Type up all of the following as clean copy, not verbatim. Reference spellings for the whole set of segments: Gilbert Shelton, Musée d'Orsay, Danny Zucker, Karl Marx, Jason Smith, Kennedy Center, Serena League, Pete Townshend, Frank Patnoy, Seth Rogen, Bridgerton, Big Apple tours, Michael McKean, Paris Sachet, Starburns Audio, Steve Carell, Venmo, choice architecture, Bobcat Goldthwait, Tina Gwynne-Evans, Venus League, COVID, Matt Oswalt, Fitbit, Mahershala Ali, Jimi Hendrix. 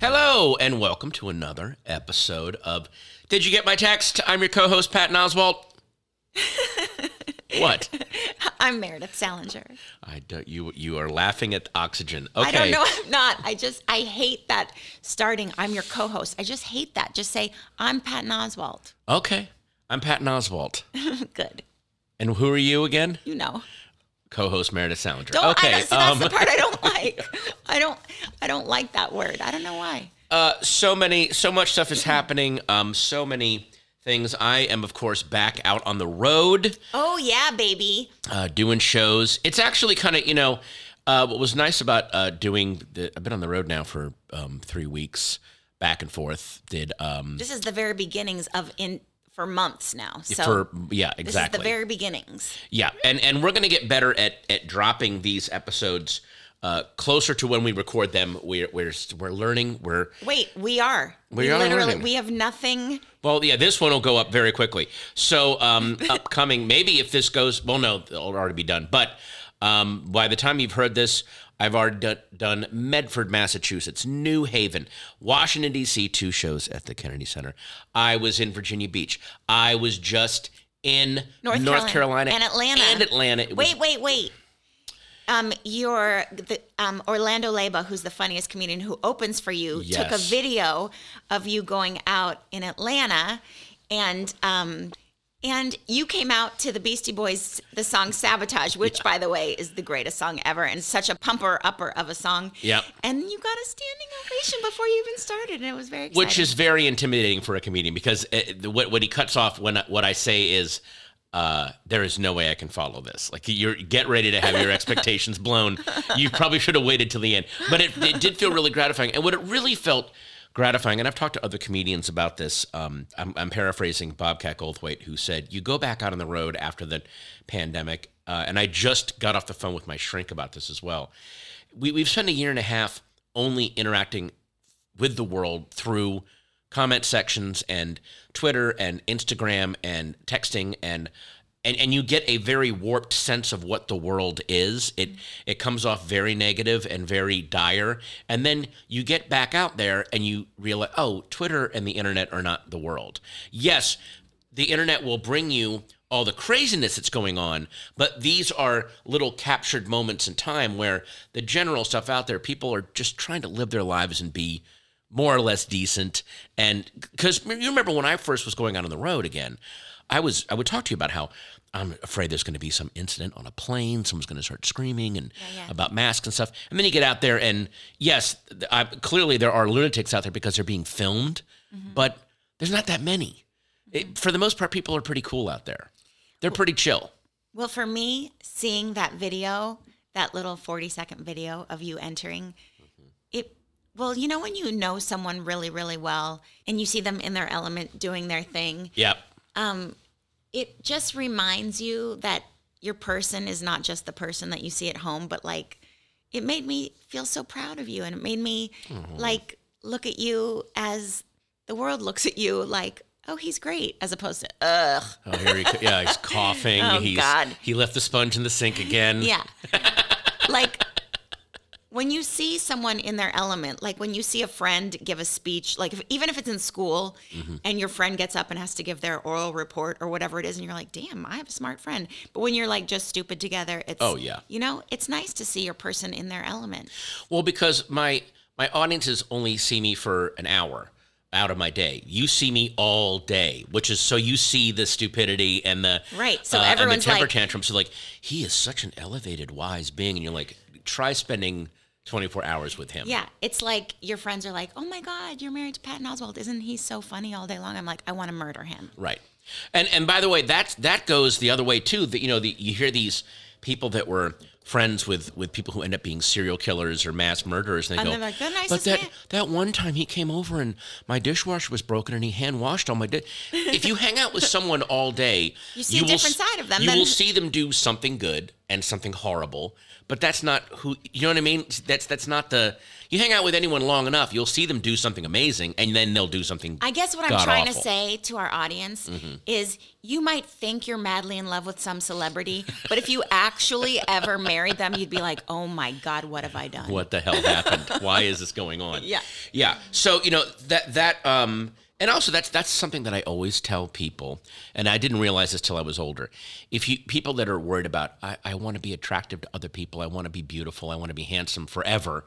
Hello, and welcome to another episode of Did You Get My Text? I'm your co-host, Patton Oswalt. What? I'm Meredith Salinger. You are laughing at oxygen. Okay. I don't know. I'm not. I hate that starting, I'm your co-host. I just hate that. Just say, I'm Patton Oswalt. Okay. I'm Patton Oswalt. Good. And who are you again? You know. Co-host Meredith Salinger. That's the part I don't like. I don't like that word. I don't know why. So much stuff is happening. So many things. I am, of course, back out on the road. Oh yeah, baby. Doing shows. It's actually kind of what was nice about I've been on the road now for 3 weeks, back and forth. This is the very beginnings of for months now. Exactly. This is the very beginnings. Yeah, and we're going to get better at dropping these episodes closer to when we record them. We're learning. We are learning. We have nothing. Well, yeah, this one will go up very quickly. So upcoming, maybe if this goes, well, no, it'll already be done. But by the time you've heard this, I've already done Medford, Massachusetts, New Haven, Washington, D.C., 2 shows at the Kennedy Center. I was in Virginia Beach. I was just in North Carolina. And Atlanta. Wait. Orlando Leiba, who's the funniest comedian who opens for you, yes, took a video of you going out in Atlanta, and you came out to the Beastie Boys, the song Sabotage, which, yeah, by the way, is the greatest song ever and such a pumper-upper of a song. Yep. And you got a standing ovation before you even started, and it was very exciting. Which is very intimidating for a comedian because when he cuts off, what I say is, there is no way I can follow this. Like, get ready to have your expectations blown. You probably should have waited till the end. But it did feel really gratifying. And what it really felt gratifying, and I've talked to other comedians about this, I'm paraphrasing Bobcat Goldthwait, who said, you go back out on the road after the pandemic, and I just got off the phone with my shrink about this as well. We've spent a year and a half only interacting with the world through comment sections and Twitter and Instagram and texting, and you get a very warped sense of what the world is. It comes off very negative and very dire. And then you get back out there and you realize, oh, Twitter and the internet are not the world. Yes, the internet will bring you all the craziness that's going on, but these are little captured moments in time where the general stuff out there, people are just trying to live their lives and be more or less decent. And because you remember when I first was going out on the road again, I would talk to you about how I'm afraid there's going to be some incident on a plane. Someone's going to start screaming about masks and stuff. And then you get out there, and yes, clearly there are lunatics out there because they're being filmed, mm-hmm, but there's not that many. Mm-hmm. For the most part, people are pretty cool out there. They're pretty chill. Well, for me, seeing that video, that little 40-second video of you entering, mm-hmm, well, you know when you know someone really, really well, and you see them in their element doing their thing? Yep. It just reminds you that your person is not just the person that you see at home, but like, it made me feel so proud of you. And it made me, mm-hmm, like, look at you as the world looks at you, like, oh, he's great, as opposed to, ugh. Oh, here he's coughing. Oh, God. He left the sponge in the sink again. Yeah. Like, when you see someone in their element, like when you see a friend give a speech, like even if it's in school and your friend gets up and has to give their oral report or whatever it is, and you're like, damn, I have a smart friend. But when you're like just stupid together, it's, you know, it's nice to see your person in their element. Well, because my audiences only see me for an hour out of my day. You see me all day, which is, so you see the stupidity and the, so everyone's and the temper tantrum. So like, he is such an elevated, wise being. And you're like, try spending 24 hours with him. Yeah, it's like your friends are like, oh my God, you're married to Patton Oswalt. Isn't he so funny all day long? I'm like, I want to murder him. Right. And by the way, that goes the other way too. That, you know, you hear these people that were friends with people who end up being serial killers or mass murderers, and they go, like, the nicest man. That one time he came over and my dishwasher was broken and he hand washed all my dish. If you hang out with someone all day, you see a different side of them. You will see them do something good and something horrible, but that's not who, you know what I mean? That's not the, you hang out with anyone long enough, you'll see them do something amazing and then they'll do something god-awful. I guess what I'm trying to say to our audience is you might think you're madly in love with some celebrity, but if you actually ever married them, you'd be like, oh my God, what have I done? What the hell happened? Why is this going on? Yeah. Yeah. So, you know, that and also that's something that I always tell people, and I didn't realize this till I was older. If you people that are worried about, I want to be attractive to other people, I want to be beautiful, I want to be handsome forever.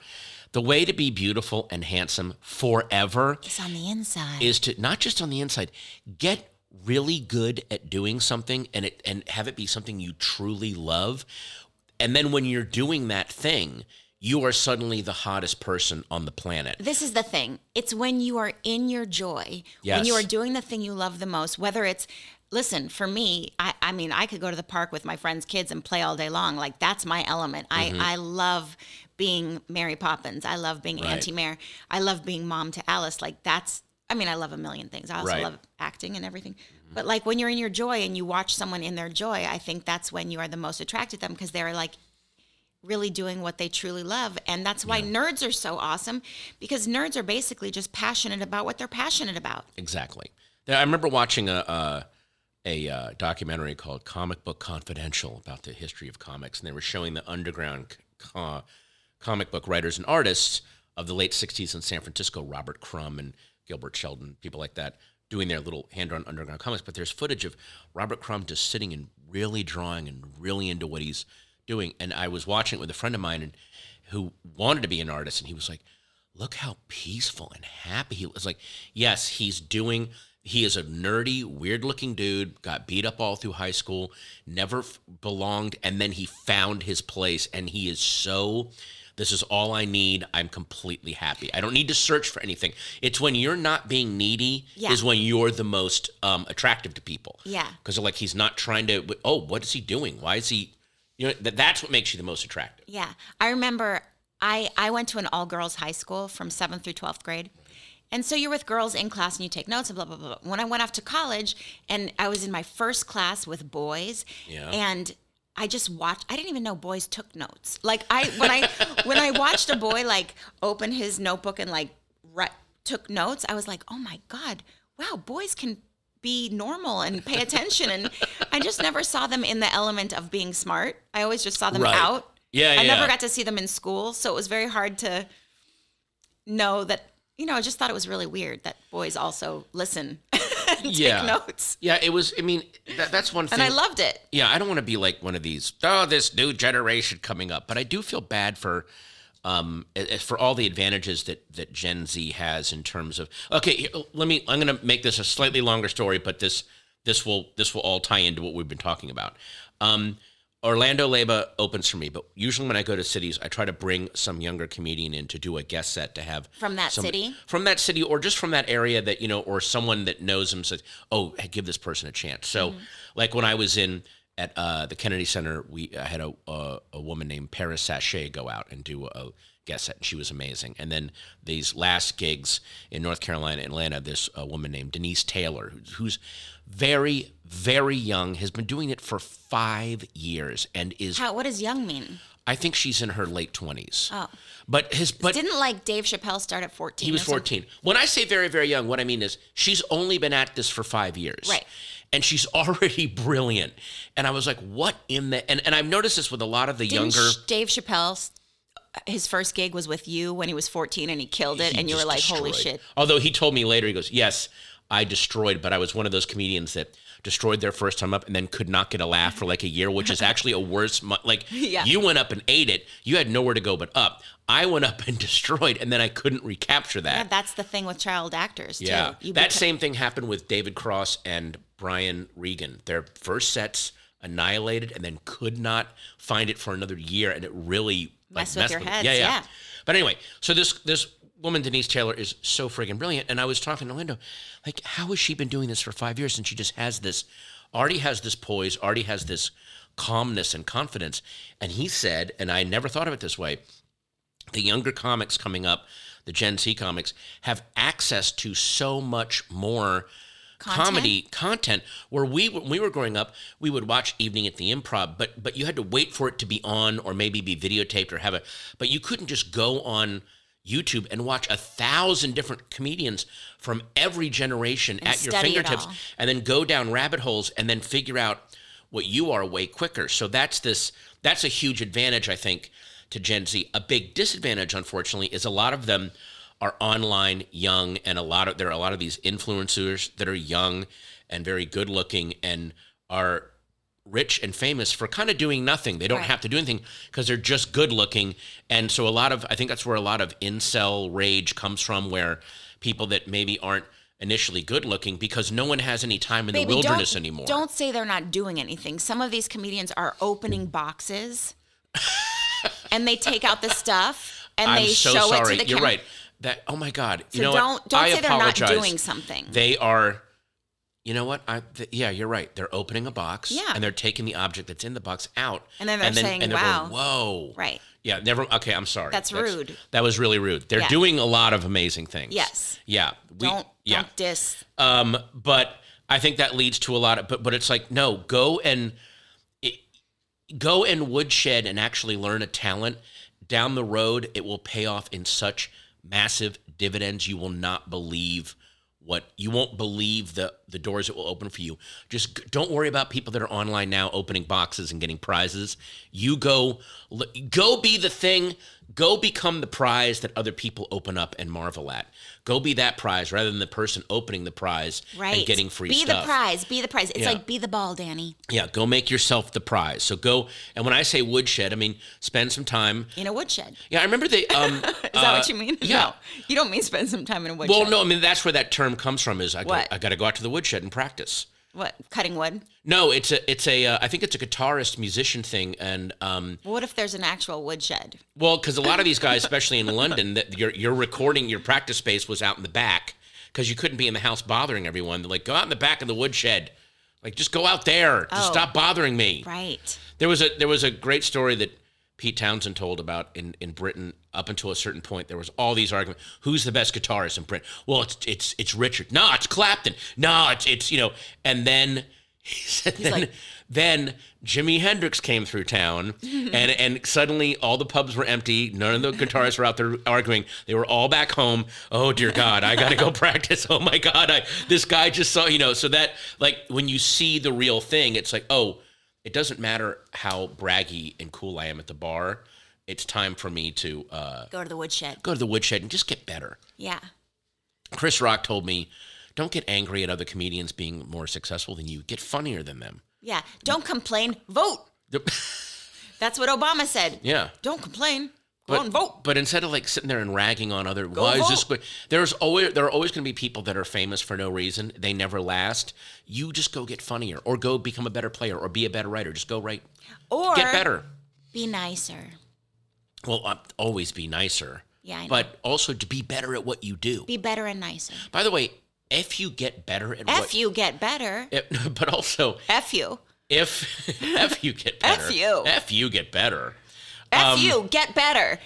The way to be beautiful and handsome forever is on the inside. Is to not just on the inside, get really good at doing something and have it be something you truly love. And then when you're doing that thing, you are suddenly the hottest person on the planet. This is the thing. It's when you are in your joy, when you are doing the thing you love the most, whether it's, listen, for me, I mean, I could go to the park with my friends' kids and play all day long. Like, that's my element. I love being Mary Poppins. I love being Auntie Mare. I love being mom to Alice. Like, that's, I mean, I love a million things. I also love acting and everything. But like when you're in your joy and you watch someone in their joy, I think that's when you are the most attracted to them, because they're like, really doing what they truly love. And that's why nerds are so awesome, because nerds are basically just passionate about what they're passionate about. Exactly. I remember watching a documentary called Comic Book Confidential about the history of comics, and they were showing the underground comic book writers and artists of the late 60s in San Francisco, Robert Crumb and Gilbert Shelton, people like that, doing their little hand-drawn underground comics. But there's footage of Robert Crumb just sitting and really drawing and really into what he's doing. And I was watching it with a friend of mine who wanted to be an artist, and he was like, look how peaceful and happy he was. Like, yes, he is a nerdy, weird looking dude, got beat up all through high school, never belonged, and then he found his place, and he is so, this is all I need, I'm completely happy, I don't need to search for anything. It's when you're not being needy is when you're the most attractive to people. Yeah. Because like, he's not trying to, oh, what is he doing? Why is he, you know, that's what makes you the most attractive. Yeah. I remember I went to an all-girls high school from 7th through 12th grade. And so you're with girls in class and you take notes and blah, blah, blah. When I went off to college and I was in my first class with boys, and I just watched, I didn't even know boys took notes. Like when I watched a boy like open his notebook and like took notes, I was like, oh my God, wow, boys can be normal and pay attention. And I just never saw them in the element of being smart. I always just saw them out. I never got to see them in school. So it was very hard to know that, you know, I just thought it was really weird that boys also listen and take notes. Yeah, it was, I mean, that's one thing. And I loved it. Yeah, I don't want to be like one of these, this new generation coming up. But I do feel bad for all the advantages that Gen Z has in terms of, okay, I'm going to make this a slightly longer story, but this will all tie into what we've been talking about. Orlando Leiba opens for me, but usually when I go to cities, I try to bring some younger comedian in to do a guest set, to have from that city, or just from that area that, you know, or someone that knows him says, oh, give this person a chance. So like when I was in, at the Kennedy Center, I had a woman named Paris Sachet go out and do a guest set, and she was amazing. And then these last gigs in North Carolina, Atlanta, this woman named Denise Taylor, who's very, very young, has been doing it for 5 years, and is... What does young mean? I think she's in her late 20s. Oh. But didn't like Dave Chappelle start at 14? He was 14. When I say very, very young, what I mean is she's only been at this for 5 years. Right. And she's already brilliant. And I was like, what in the... And I've noticed this with a lot of the younger... Dave Chappelle his first gig was with you when he was 14 and he killed it, and you were like, holy shit. Although he told me later, he goes, yes, I destroyed, but I was one of those comedians that destroyed their first time up and then could not get a laugh for like a year, which is actually a worse, like you went up and ate it. You had nowhere to go but up. I went up and destroyed, and then I couldn't recapture that. Yeah, that's the thing with child actors too. Yeah, that same thing happened with David Cross and Brian Regan. Their first sets annihilated and then could not find it for another year, and it really messed with your heads. Yeah. But anyway, so this woman, Denise Taylor, is so friggin' brilliant. And I was talking to Orlando, like, how has she been doing this for 5 years? And she just has this, already has this poise, already has this calmness and confidence. And he said, and I never thought of it this way, the younger comics coming up, the Gen Z comics, have access to so much more comedy content where when we were growing up, we would watch Evening at the Improv, but you had to wait for it to be on or maybe be videotaped or but you couldn't just go on YouTube and watch 1,000 different comedians from every generation and at your fingertips and then go down rabbit holes and then figure out what you are way quicker. So that's a huge advantage, I think, to Gen Z. A big disadvantage, unfortunately, is a lot of them are online young, and there are a lot of these influencers that are young and very good looking and are rich and famous for kind of doing nothing. They don't have to do anything because they're just good looking. And so I think that's where a lot of incel rage comes from, where people that maybe aren't initially good looking because no one has any time in the wilderness anymore. Don't say they're not doing anything. Some of these comedians are opening boxes and they take out the stuff and I'm show it to the camera. You're right. Oh my God. So you know don't say apologize. They're not doing something. They are. You know what? Yeah, you're right. They're opening a box, and they're taking the object that's in the box out, and then they're saying, "Wow, whoa, right? Yeah, never. Okay, I'm sorry. That's rude. That was really rude. They're doing a lot of amazing things. Yes. Yeah. Don't diss. But I think that leads to a lot of. But it's like, no, go and woodshed and actually learn a talent. Down the road, it will pay off in such massive dividends. You will not believe. You won't believe the doors it will open for you. Just don't worry about people that are online now opening boxes and getting prizes. You go be the thing. Go become the prize that other people open up and marvel at. Go be that prize rather than the person opening the prize and getting free stuff. Be the prize. It's like be the ball, Danny. Yeah, go make yourself the prize. So go, and when I say woodshed, I mean spend some time. In a woodshed. Yeah, I remember they... Is that what you mean? Yeah. No, you don't mean spend some time in a woodshed. Well, no, I mean, that's where that term comes from is I got to go out to the woodshed and practice. What, cutting wood? No, it's a I think it's a guitarist musician thing, and what if there's an actual woodshed? Well, because a lot of these guys, especially in London, that your recording, your practice space was out in the back because you couldn't be in the house bothering everyone. They're like, go out in the back of the woodshed, like just go out there, just stop bothering me. Right. There was a great story that Pete Townshend told about in Britain. Up until a certain point, there was all these arguments. Who's the best guitarist in Britain? Well, it's Richard. No, it's Clapton. No, it's you know. And then he said, then Jimi Hendrix came through town, and suddenly all the pubs were empty. None of the guitarists were out there arguing. They were all back home. Oh dear God, I got to go practice. Oh my God, this guy just saw you know. So that like when you see the real thing, it's like it doesn't matter how braggy and cool I am at the bar. It's time for me to... go to the woodshed. Go to the woodshed and just get better. Yeah. Chris Rock told me, don't get angry at other comedians being more successful than you. Get funnier than them. Yeah. Don't complain. Vote. That's what Obama said. Yeah. Don't complain. Go and vote. But instead of like sitting there and ragging on other, why is this good? There are always going to be people that are famous for no reason. They never last. You just go get funnier, or go become a better player, or be a better writer. Just go write. Or get better. Be nicer. Well, always be nicer. Yeah, I know. But also to be better at what you do. Be better and nicer. By the way, if you get better at If you get better.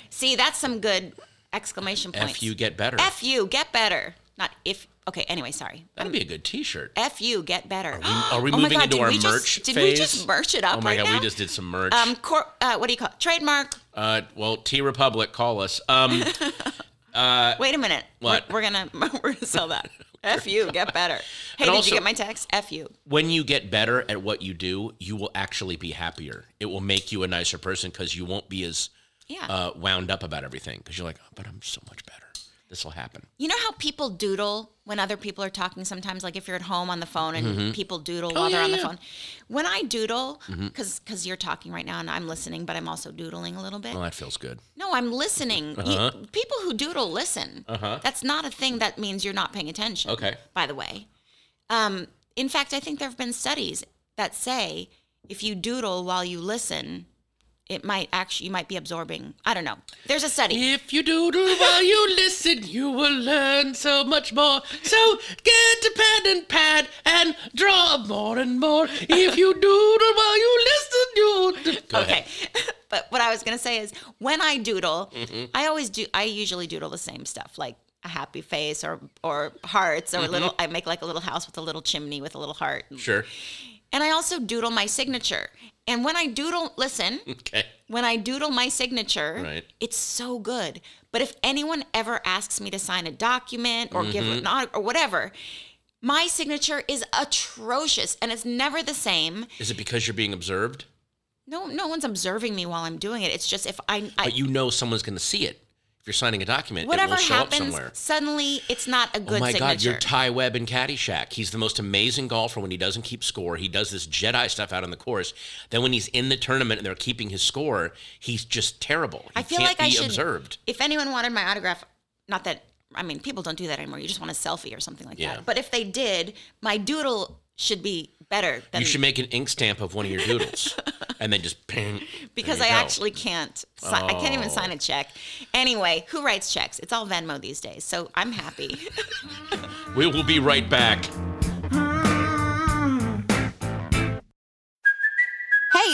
See, that's some good exclamation points. If you get better. If you get better. Not if. Okay, anyway, sorry. That'd be a good T-shirt. If you get better. Are we moving into our merch phase? Did we just merch it up right now? Oh my God, we just did some merch. What do you call it? Trademark. Well, T-Republic, call us. Wait a minute. What? We're gonna sell that. F you, get better. Hey, did you get my text? F you. When you get better at what you do, you will actually be happier. It will make you a nicer person because you won't be as wound up about everything. Because you're like, oh, but I'm so much better. This will happen. You know how people doodle when other people are talking sometimes? Like if you're at home on the phone and people doodle while they're on the phone. When I doodle, because you're talking right now and I'm listening, but I'm also doodling a little bit. Well, that feels good. No, I'm listening. You, people who doodle listen. That's not a thing that means you're not paying attention, by the way. In fact, I think there have been studies that say if you doodle while you listen, it might actually, you might be absorbing. I don't know. There's a study. If you doodle while you listen, you will learn so much more. So get a pen and pad and draw more and more. If you doodle while you listen, you. Okay. But what I was going to say is when I doodle, I usually doodle the same stuff, like a happy face or hearts or a little, I make like a little house with a little chimney with a little heart. Sure. And I also doodle my signature. And when I doodle, listen, when I doodle my signature, it's so good. But if anyone ever asks me to sign a document or give an audit or whatever, my signature is atrocious and it's never the same. Is it because you're being observed? No, no one's observing me while I'm doing it. It's just if I but you know someone's going to see it. If you're signing a document, whatever it will show happens, up somewhere. Suddenly, it's not a good signature. Oh my God, you're Ty Webb in Caddyshack. He's the most amazing golfer when he doesn't keep score. He does this Jedi stuff out on the course. Then when he's in the tournament and they're keeping his score, he's just terrible. He I feel can't like be I should, observed. If anyone wanted my autograph, not that, I mean, people don't do that anymore. You just want a selfie or something like that. But if they did, my doodle should be better than... You should make an ink stamp of one of your doodles and then just ping. Because I actually can't. I can't even sign a check. Anyway, who writes checks? It's all Venmo these days, so I'm happy. We will be right back. Hey,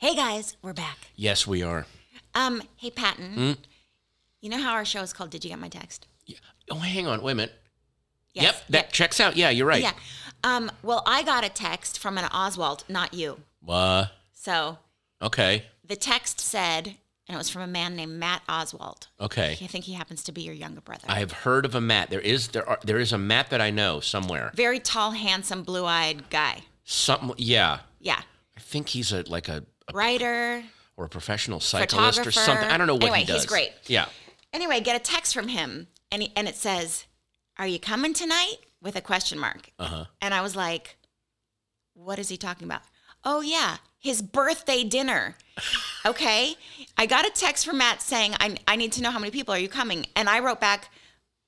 Hey guys, we're back. Yes, we are. Hey Patton, you know how our show is called Did You Get My Text? Yeah. Oh, hang on, wait a minute. Yes. Yep, that checks out. Yeah, you're right. Yeah. Well, I got a text from an Oswalt, not you. What? So. Okay. The text said, and it was from a man named Matt Oswalt. Okay. I think he happens to be your younger brother. I have heard of a Matt. There is a Matt that I know somewhere. Very tall, handsome, blue-eyed guy. Something. Yeah. Yeah. I think he's a writer or a professional cyclist or something. I don't know what he does. Anyway, he's great. Yeah. Anyway, I get a text from him and it says, "Are you coming tonight?" with a question mark. And I was like, "What is he talking about?" Oh yeah, his birthday dinner. Okay. I got a text from Matt saying, "I need to know how many people are you coming?" And I wrote back,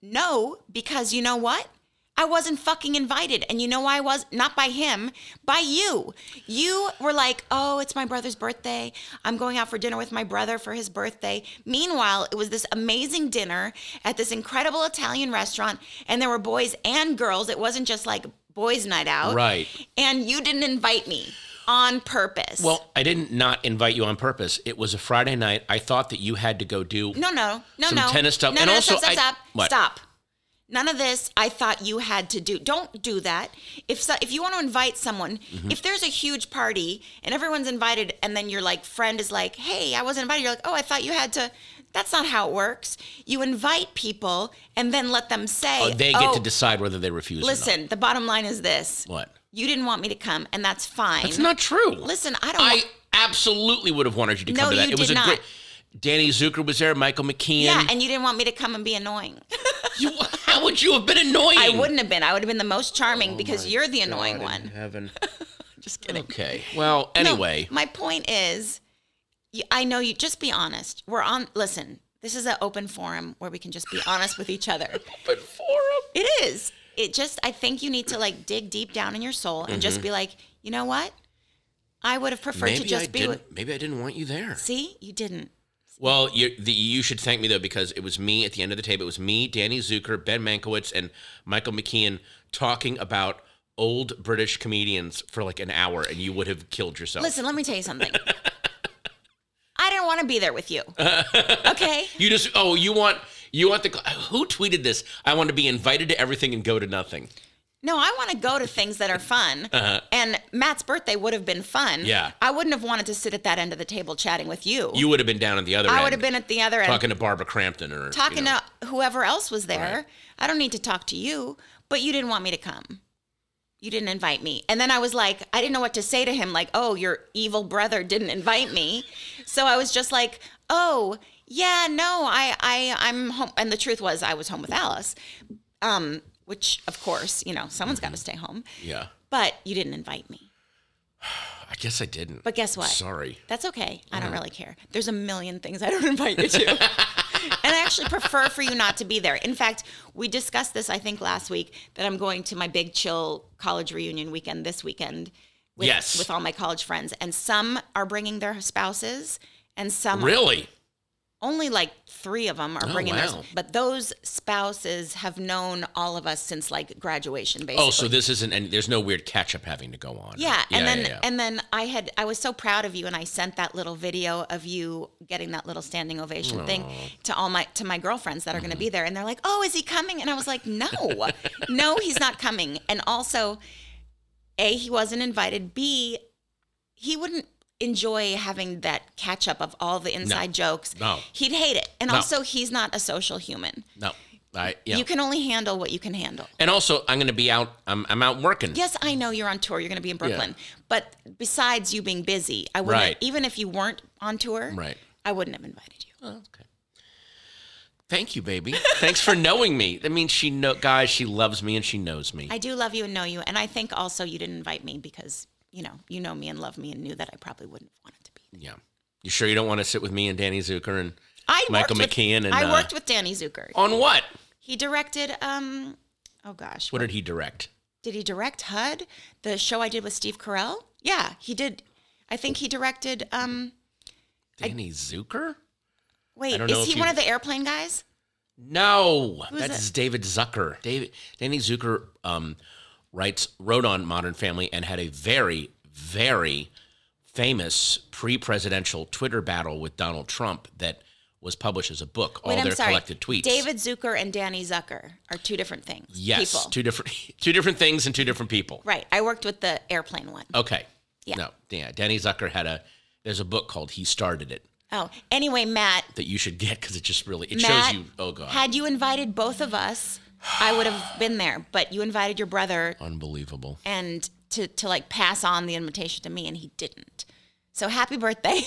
"No, because you know what? I wasn't fucking invited." And you know why I was? Not by him, by you. You were like, "Oh, it's my brother's birthday. I'm going out for dinner with my brother for his birthday." Meanwhile, it was this amazing dinner at this incredible Italian restaurant. And there were boys and girls. It wasn't just like boys' night out. Right. And you didn't invite me on purpose. Well, I didn't not invite you on purpose. It was a Friday night. I thought that you had to go do some tennis stuff. No, and also, stop. None of this I thought you had to do. Don't do that. If you want to invite someone, if there's a huge party and everyone's invited and then your like friend is like, "Hey, I wasn't invited." You're like, "Oh, I thought you had to." That's not how it works. You invite people and then let them say. Oh, they get to decide whether they refuse or not. Listen, the bottom line is this. What? You didn't want me to come and that's fine. That's not true. Listen, I absolutely would have wanted you to come to that. It was not. Great. Danny Zucker was there, Michael McKean. Yeah, and you didn't want me to come and be annoying. How would you have been annoying? I wouldn't have been. I would have been the most charming because you're the annoying one. In heaven. Just kidding. Okay. Well, anyway. No, my point is, I know you, just be honest. Listen, this is an open forum where we can just be honest with each other. Open forum? It is. I think you need to like dig deep down in your soul and just be like, you know what? I would have preferred to just be with. Maybe I didn't want you there. See? You didn't. Well, you should thank me, though, because it was me at the end of the table. It was me, Danny Zucker, Ben Mankiewicz, and Michael McKean talking about old British comedians for like an hour and you would have killed yourself. Listen, let me tell you something. I didn't want to be there with you. Okay? You want the who tweeted this? I want to be invited to everything and go to nothing. No, I want to go to things that are fun. Uh-huh. And Matt's birthday would have been fun. Yeah. I wouldn't have wanted to sit at that end of the table chatting with you. You would have been down at the other end. I would have been at the other end. Talking to Barbara Crampton or to whoever else was there. Right. I don't need to talk to you, but you didn't want me to come. You didn't invite me. And then I was like, I didn't know what to say to him. Like, oh, your evil brother didn't invite me. So I was just like, oh, yeah, no, I'm home. And the truth was I was home with Alice, which, of course, someone's got to stay home. Yeah. But you didn't invite me. I guess I didn't. But guess what? Sorry. That's okay. I don't really care. There's a million things I don't invite you to. And I actually prefer for you not to be there. In fact, we discussed this, I think, last week, that I'm going to my big chill college reunion weekend this weekend with all my college friends. And some are bringing their spouses and some... Really? Only like 3 of them are bringing theirs. But those spouses have known all of us since like graduation, basically. Oh, so this isn't, and there's no weird catch-up having to go on. Yeah, yeah, and then I was so proud of you, and I sent that little video of you getting that little standing ovation thing to my girlfriends that are going to be there, and they're like, "Oh, is he coming?" And I was like, "No, no, he's not coming." And also, A, he wasn't invited. B, he wouldn't enjoy having that catch up of all the inside jokes. No. He'd hate it. And also he's not a social human. No. You can only handle what you can handle. And also I'm going to be out. I'm out working. Yes, I know you're on tour. You're going to be in Brooklyn. Yeah. But besides you being busy, I wouldn't even if you weren't on tour, I wouldn't have invited you. Oh, okay. Thank you, baby. Thanks for knowing me. That means she loves me and she knows me. I do love you and know you, and I think also you didn't invite me because you know me and love me and knew that I probably wouldn't have wanted to be there. Yeah. You sure you don't want to sit with me and Danny Zucker and Michael McKean? I worked with Danny Zucker. On what? He directed, oh gosh. What did he direct? Did he direct HUD? The show I did with Steve Carell? Yeah, he did. I think he directed. Danny Zucker? Wait, is he one of the airplane guys? No. That's David Zucker. Danny Zucker, wrote on Modern Family and had a very, very famous pre-presidential Twitter battle with Donald Trump that was published as a book. Wait, collected tweets. David Zucker and Danny Zucker are two different things. Yes, people. Two different things and two different people. Right. I worked with the airplane one. Okay. Yeah. No. Yeah. Danny Zucker had there's a book called He Started It. Oh, anyway, Matt. That you should get because it just really shows you. Oh God. Had you invited both of us, I would have been there, but you invited your brother. Unbelievable. And to like pass on the invitation to me, and he didn't. So happy birthday.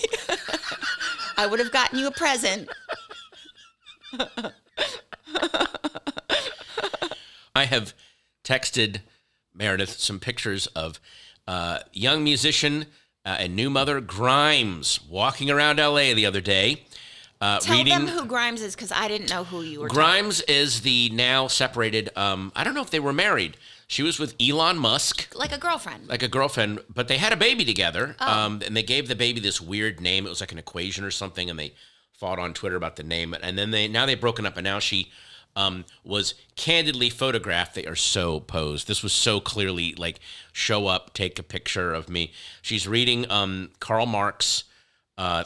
I would have gotten you a present. I have texted Meredith some pictures of young musician and new mother Grimes walking around L.A. the other day. Tell them who Grimes is, because I didn't know who you were. Grimes is the now separated. I don't know if they were married. She was with Elon Musk, like a girlfriend. But they had a baby together. Oh. And they gave the baby this weird name. It was like an equation or something, and they fought on Twitter about the name. And then they've broken up, and now she was candidly photographed. They are so posed. This was so clearly like show up, take a picture of me. She's reading Karl Marx.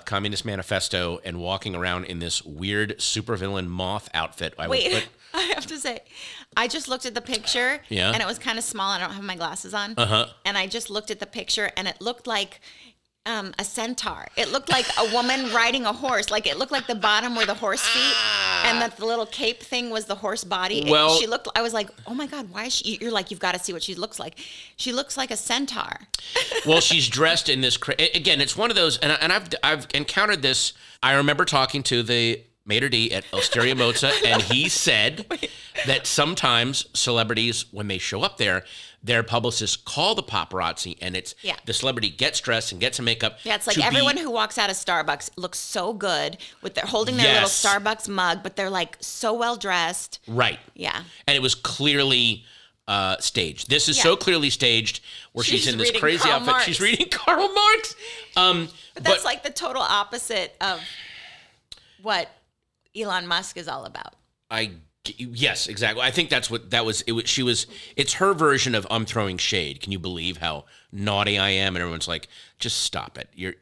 Communist Manifesto and walking around in this weird supervillain moth outfit. I have to say, I just looked at the picture and it was kind of small. I don't have my glasses on. Uh-huh. And I just looked at the picture and it looked like a centaur. It looked like a woman riding a horse. Like it looked like the bottom were the horse feet and that the little cape thing was the horse body. Well, and I was like, oh my God, why is she? You're like, you've got to see what she looks like. She looks like a centaur. Well, she's dressed in this, again, it's one of those, and I've encountered this. I remember talking to the maitre d' at Osteria Mozza and he said that sometimes celebrities, when they show up there, their publicists call the paparazzi, and it's the celebrity gets dressed and gets some makeup. Yeah, it's like everyone who walks out of Starbucks looks so good with their holding their little Starbucks mug, but they're like so well dressed. Right. Yeah. And it was clearly staged. This is so clearly staged, where she's in this crazy outfit. Marx. She's reading Karl Marx. But that's like the total opposite of what Elon Musk is all about. I Yes, exactly. I think that's what that was. It was, she was, it's her version of I'm throwing shade. Can you believe how naughty I am? And everyone's like, just stop it. You're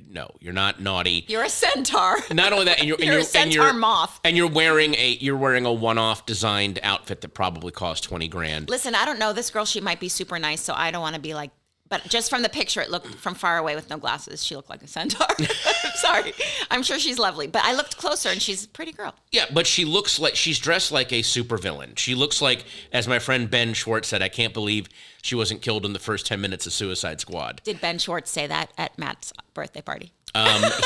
not naughty. You're a centaur. Not only that, and you're a centaur moth. And you're wearing a one-off designed outfit that probably cost $20,000. Listen, I don't know this girl. She might be super nice, so I don't want to be like. But just from the picture, it looked from far away with no glasses. She looked like a centaur. I'm sorry. I'm sure she's lovely. But I looked closer and she's a pretty girl. Yeah, but she looks like she's dressed like a supervillain. She looks like, as my friend Ben Schwartz said, I can't believe she wasn't killed in the first 10 minutes of Suicide Squad. Did Ben Schwartz say that at Matt's birthday party?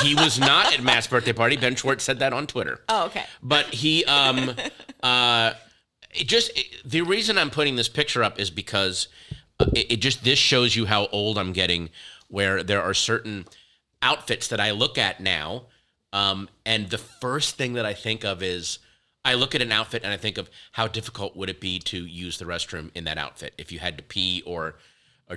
He was not at Matt's birthday party. Ben Schwartz said that on Twitter. Oh, okay. But he, the reason I'm putting this picture up is because this shows you how old I'm getting, where there are certain outfits that I look at now, and the first thing that I think of is, I look at an outfit and I think of how difficult would it be to use the restroom in that outfit. If you had to pee or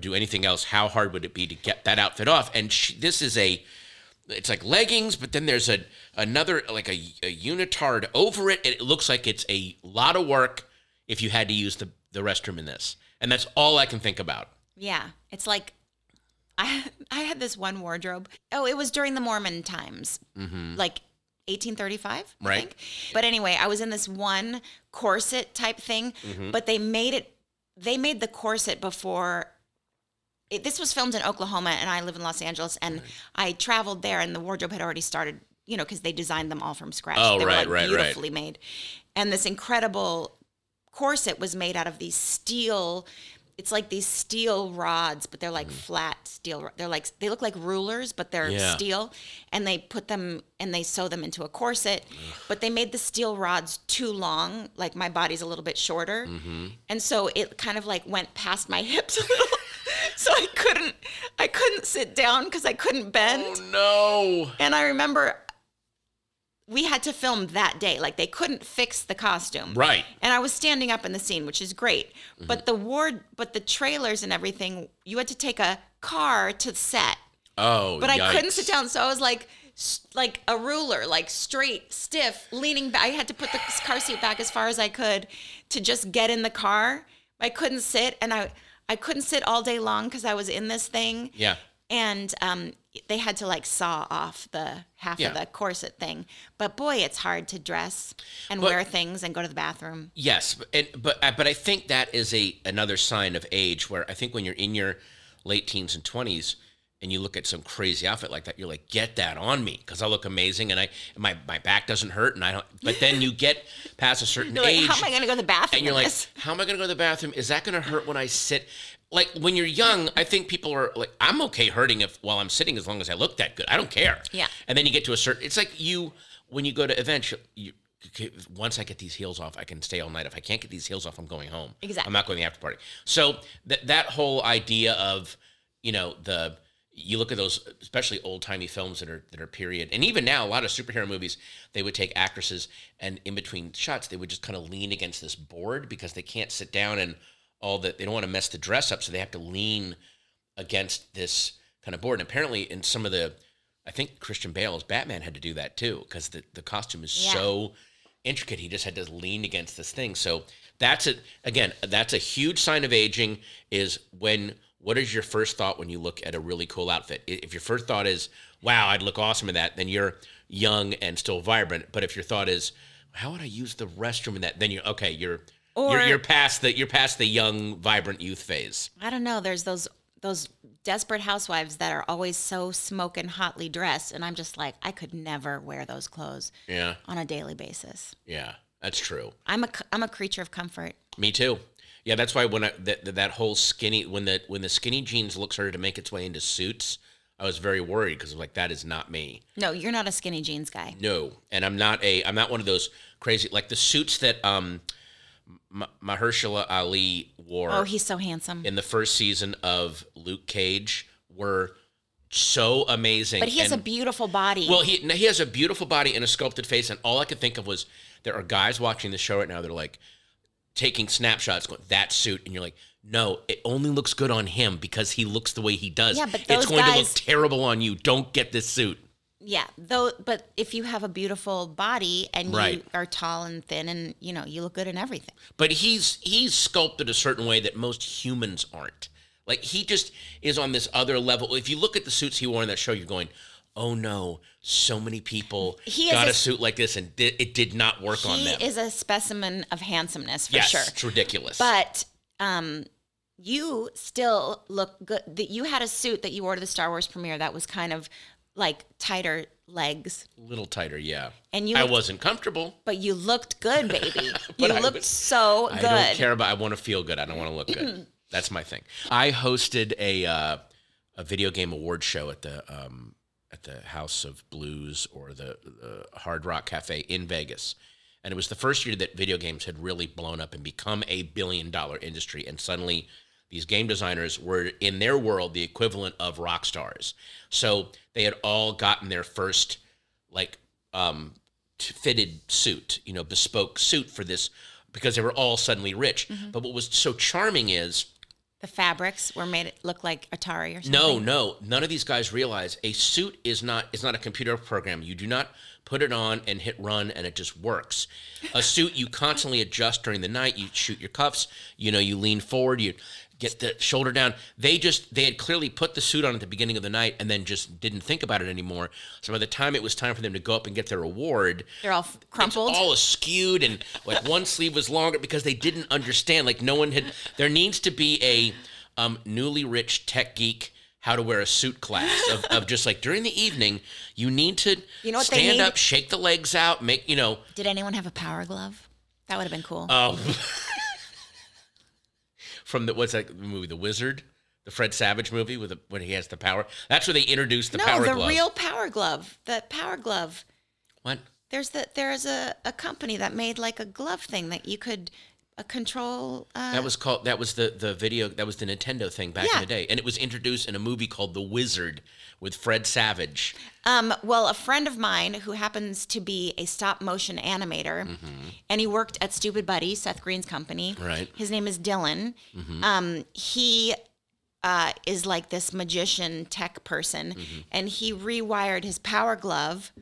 do anything else, how hard would it be to get that outfit off? And it's like leggings, but then there's another, like a unitard over it. And it looks like it's a lot of work if you had to use the restroom in this. And that's all I can think about. Yeah. It's like, I had this one wardrobe. Oh, it was during the Mormon times, like 1835, right. I think. But anyway, I was in this one corset type thing, but they made the corset before. This was filmed in Oklahoma, and I live in Los Angeles, and I traveled there, and the wardrobe had already started, because they designed them all from scratch. Oh, they were beautifully made. And this incredible corset was made out of these steel, it's like these steel rods, but they're like flat steel. They're like, they look like rulers, but they're steel, and they put them and they sew them into a corset, but they made the steel rods too long. Like my body's a little bit shorter. And so it kind of like went past my hips a little. So I couldn't sit down because I couldn't bend. Oh no. And I remember we had to film that day. Like, they couldn't fix the costume. Right. And I was standing up in the scene, which is great. But the trailers and everything, you had to take a car to the set. Oh, but yikes. I couldn't sit down, so I was like a ruler, like straight, stiff, leaning back. I had to put the car seat back as far as I could to just get in the car. I couldn't sit, and I couldn't sit all day long because I was in this thing. Yeah. And they had to like saw off the half of the corset thing. But boy, it's hard to dress and wear things and go to the bathroom. Yes, but I think that is another sign of age, where I think when you're in your late teens and 20s and you look at some crazy outfit like that, you're like, get that on me because I look amazing and my back doesn't hurt and I don't. But then you get past a certain age. Like, how am I going to go to the bathroom? And you're like, how am I going to go to the bathroom? Is that going to hurt when I sit? Like, when you're young, I think people are like, I'm okay hurting while I'm sitting as long as I look that good. I don't care. Yeah. And then you get to it's like when you go to events, once I get these heels off, I can stay all night. If I can't get these heels off, I'm going home. Exactly. I'm not going to the after party. So that whole idea of, you look at those, especially old-timey films that are period. And even now, a lot of superhero movies, they would take actresses and in between shots, they would just kind of lean against this board because they can't sit down and they don't want to mess the dress up, so they have to lean against this kind of board. And apparently in some of I think Christian Bale's Batman had to do that too, because the costume is so intricate. He just had to lean against this thing. So that's a huge sign of aging, is what is your first thought when you look at a really cool outfit? If your first thought is, wow, I'd look awesome in that, then you're young and still vibrant. But if your thought is, how would I use the restroom in that? Then you're past the young, vibrant youth phase. I don't know. There's those desperate housewives that are always so smoking hotly dressed, and I'm just like, I could never wear those clothes. Yeah. On a daily basis. Yeah, that's true. I'm a creature of comfort. Me too. Yeah, that's why when that whole skinny when the skinny jeans started to make its way into suits, I was very worried because I was like, that is not me. No, you're not a skinny jeans guy. No, and I'm not one of those crazy, like the suits that Mahershala Ali wore. Oh, he's so handsome. In the first season of Luke Cage were so amazing. But he has a beautiful body. Well, he has a beautiful body and a sculpted face. And all I could think of was, there are guys watching the show right now that are like taking snapshots going, that suit. And you're like, no, it only looks good on him because he looks the way he does. Yeah, but it's going to look terrible on you. Don't get this suit. Yeah, though. But if you have a beautiful body and you are tall and thin and, you know, you look good in everything. But he's sculpted a certain way that most humans aren't. Like, he just is on this other level. If you look at the suits he wore in that show, you're going, oh, no, so many people got a suit like this and it did not work on them. He is a specimen of handsomeness, for sure. Yes, it's ridiculous. But you still look good. You had a suit that you wore to the Star Wars premiere that was kind of like tighter legs. A little tighter, yeah. And I wasn't comfortable. But you looked good, baby. You looked so good. I don't care about, I want to feel good. I don't want to look good. That's my thing. I hosted a video game award show at the House of Blues or the Hard Rock Cafe in Vegas. And it was the first year that video games had really blown up and become a billion-dollar industry. And suddenly these game designers were, in their world, the equivalent of rock stars. So they had all gotten their first, like, fitted suit, you know, bespoke suit for this, because they were all suddenly rich. Mm-hmm. But what was so charming is the fabrics were made look like Atari or something. No. None of these guys realize a suit is not a computer program. You do not put it on and hit run and it just works. A suit, you constantly adjust during the night. You shoot your cuffs. You know, you lean forward. You get the shoulder down. They had clearly put the suit on at the beginning of the night and then just didn't think about it anymore. So by the time it was time for them to go up and get their award, they're all crumpled, it's all askewed, and like one sleeve was longer because they didn't understand. Like no one had. There needs to be a newly rich tech geek how to wear a suit class of just like during the evening you need to stand up, shake the legs out, make Did anyone have a power glove? That would have been cool. Oh. From what's that movie, The Wizard? The Fred Savage movie when he has the power? That's where they introduced the power glove. No, the real power glove. The power glove. What? There's a company that made like a glove thing that you could control. That was the Nintendo thing back in the day. And it was introduced in a movie called The Wizard with Fred Savage. Well, a friend of mine who happens to be a stop-motion animator, mm-hmm. and he worked at Stupid Buddy, Seth Green's company. Right. His name is Dylan. Mm-hmm. He is like this magician tech person, mm-hmm. and he rewired his power glove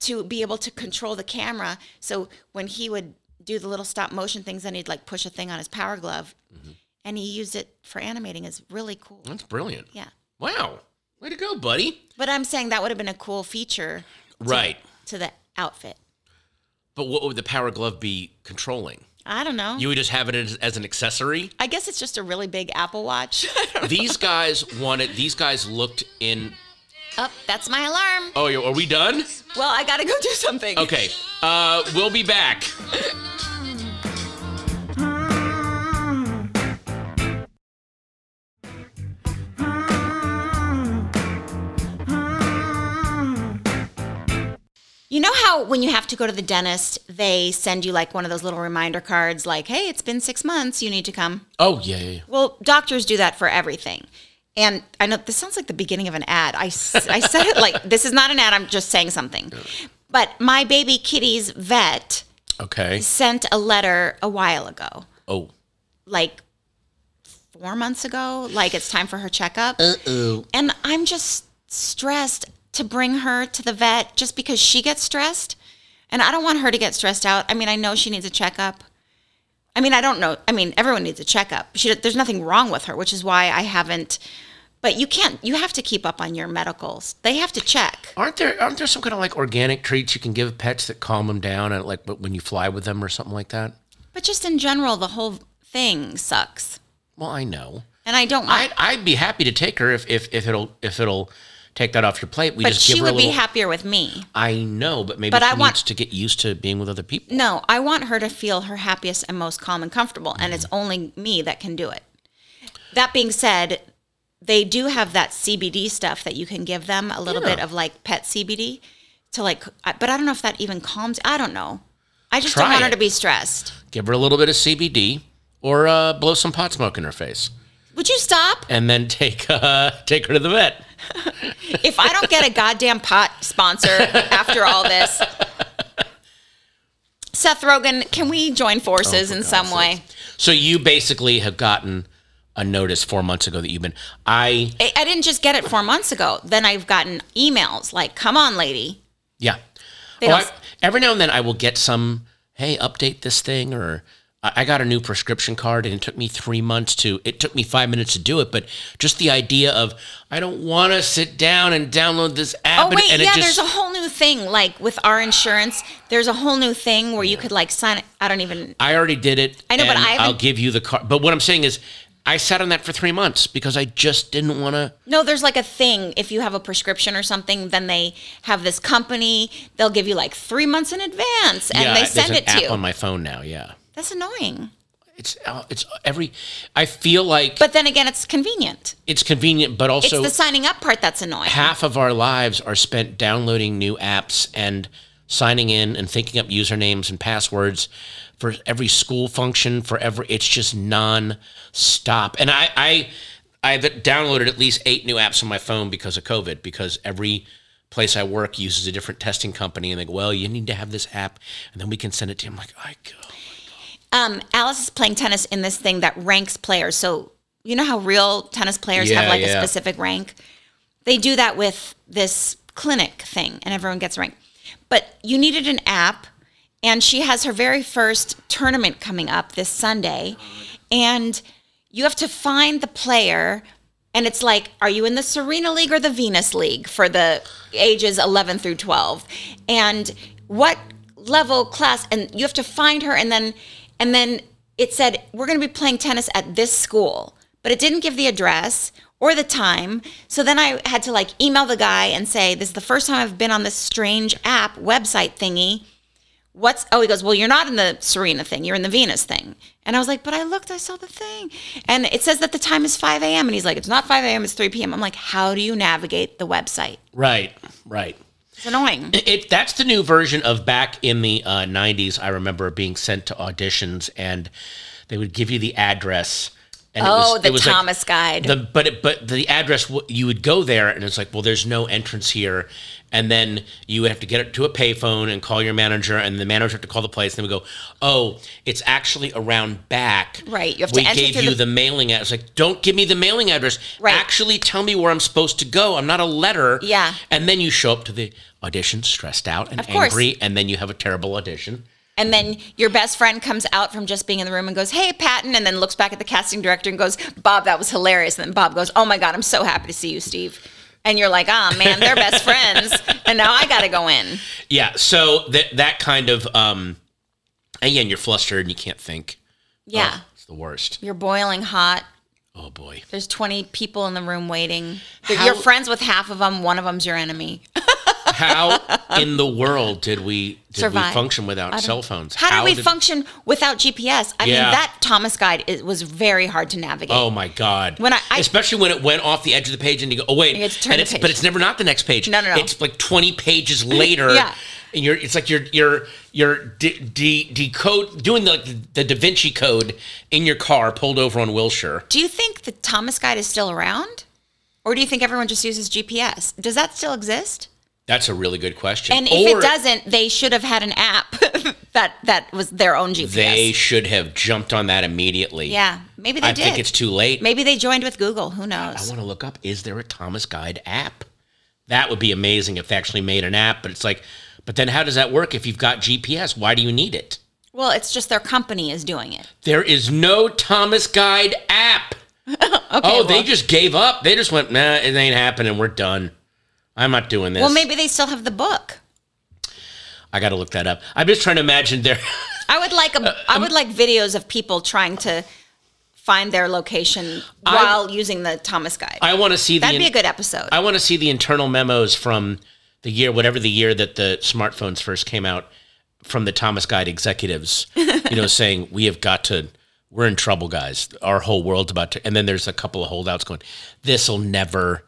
to be able to control the camera. So when he would do the little stop-motion things, and he'd like push a thing on his power glove, mm-hmm. and he used it for animating. It's really cool. That's brilliant. Yeah. Wow. Way to go, buddy. But I'm saying that would have been a cool feature to the outfit. But what would the power glove be controlling? I don't know. You would just have it as an accessory? I guess it's just a really big Apple Watch. These guys looked in. Oh, that's my alarm. Oh, are we done? Well, I got to go do something. Okay. We'll be back. You know how when you have to go to the dentist, they send you like one of those little reminder cards like, hey, it's been 6 months, you need to come. Oh, yeah. Well, doctors do that for everything. And I know this sounds like the beginning of an ad. I said it like, this is not an ad, I'm just saying something. But my baby kitty's vet sent a letter a while ago. Oh. Like 4 months ago, like it's time for her checkup. Uh-oh. And I'm just stressed to bring her to the vet just because she gets stressed. And I don't want her to get stressed out. I mean, I know she needs a checkup. I mean, I don't know. I mean, everyone needs a checkup. There's nothing wrong with her, which is why I haven't. But you have to keep up on your medicals. They have to check. Aren't there some kind of like organic treats you can give pets that calm them down and like when you fly with them or something like that? But just in general, the whole thing sucks. Well, I know. And I don't want. I'd be happy to take her if it'll take that off your plate. She would be happier with me. I know, but maybe she needs to get used to being with other people. No, I want her to feel her happiest and most calm and comfortable, mm-hmm. and it's only me that can do it. That being said, they do have that CBD stuff that you can give them, a little bit of like pet CBD, to like. But I don't know if that even calms. I don't know. I just don't want her to be stressed. Give her a little bit of CBD or blow some pot smoke in her face. Would you stop? And then take her to the vet. If I don't get a goddamn pot sponsor after all this, Seth Rogen, can we join forces in some way? So you basically have gotten a notice 4 months ago that you've been... I didn't just get it 4 months ago. Then I've gotten emails like, come on, lady. Yeah. Every now and then I will get some, hey, update this thing, or... I got a new prescription card and it took me 3 months to, it took me 5 minutes to do it, but just the idea of, I don't want to sit down and download this app. Oh, wait, and yeah, there's a whole new thing, like with our insurance, there's a whole new thing where you could like sign it. I don't even. I already did it. I know, but I'll give you the card. But what I'm saying is, I sat on that for 3 months because I just didn't want to. No, there's like a thing. If you have a prescription or something, then they have this company, they'll give you like 3 months in advance and they send it to you. Yeah, there's an app on my phone now, yeah. That's annoying. It's every, I feel like. But then again, it's convenient. It's convenient, but also. It's the signing up part that's annoying. Half of our lives are spent downloading new apps and signing in and thinking up usernames and passwords for every school function, forever. It's just non-stop. And I've downloaded at least 8 new apps on my phone because of COVID, because every place I work uses a different testing company and they go, well, you need to have this app and then we can send it to you. I'm like, Alice is playing tennis in this thing that ranks players. So you know how real tennis players have like a specific rank? They do that with this clinic thing and everyone gets ranked. But you needed an app, and she has her very first tournament coming up this Sunday, and you have to find the player, and it's like, are you in the Serena League or the Venus League for the ages 11 through 12? And what level class, and you have to find her, and then it said, we're going to be playing tennis at this school, but it didn't give the address or the time. So then I had to like email the guy and say, this is the first time I've been on this strange app website thingy. He goes, well, you're not in the Serena thing. You're in the Venus thing. And I was like, but I saw the thing. And it says that the time is 5 a.m. And he's like, it's not 5 a.m., it's 3 p.m. I'm like, how do you navigate the website? Right. It's annoying. That's the new version of back in the 90s. I remember being sent to auditions, and they would give you the address. And it was the Thomas Guide. But the address, you would go there, and it's like, well, there's no entrance here. And then you would have to get it to a payphone and call your manager, and the manager would have to call the place. And they would go, oh, it's actually around back. Right. You have to enter gave you the mailing address. It's like, don't give me the mailing address. Right. Actually, tell me where I'm supposed to go. I'm not a letter. Yeah. And then you show up to the audition stressed out and angry, and then you have a terrible audition. And then your best friend comes out from just being in the room and goes, hey, Patton, and then looks back at the casting director and goes, Bob, that was hilarious. And then Bob goes, oh, my God, I'm so happy to see you, Steve. And you're like, oh, man, they're best friends, and now I got to go in. Yeah, so that kind of, again, you're flustered and you can't think. Yeah. Oh, it's the worst. You're boiling hot. Oh, boy. There's 20 people in the room waiting. You're friends with half of them. One of them's your enemy. How in the world did we function without cell phones? How did we function without GPS? I mean, that Thomas Guide was very hard to navigate. Oh, my God. When especially when it went off the edge of the page and you go, oh, wait. But it's never not the next page. No. It's like 20 pages later. Yeah. And it's like you're doing the Da Vinci Code in your car pulled over on Wilshire. Do you think the Thomas Guide is still around? Or do you think everyone just uses GPS? Does that still exist? That's a really good question. And if it doesn't, they should have had an app that was their own GPS. They should have jumped on that immediately. Yeah, maybe they did. I think it's too late. Maybe they joined with Google. Who knows? I want to look up, is there a Thomas Guide app? That would be amazing if they actually made an app. But it's like, but then how does that work if you've got GPS? Why do you need it? Well, it's just their company is doing it. There is no Thomas Guide app. They just gave up. They just went, nah, it ain't happening. We're done. I'm not doing this. Well, maybe they still have the book. I got to look that up. I'm just trying to imagine there. I would like videos of people trying to find their location while using the Thomas Guide. I want to see that'd be a good episode. I want to see the internal memos from the year, whatever the year that the smartphones first came out, from the Thomas Guide executives, saying we're in trouble, guys. Our whole world's about to. And then there's a couple of holdouts going, this'll never.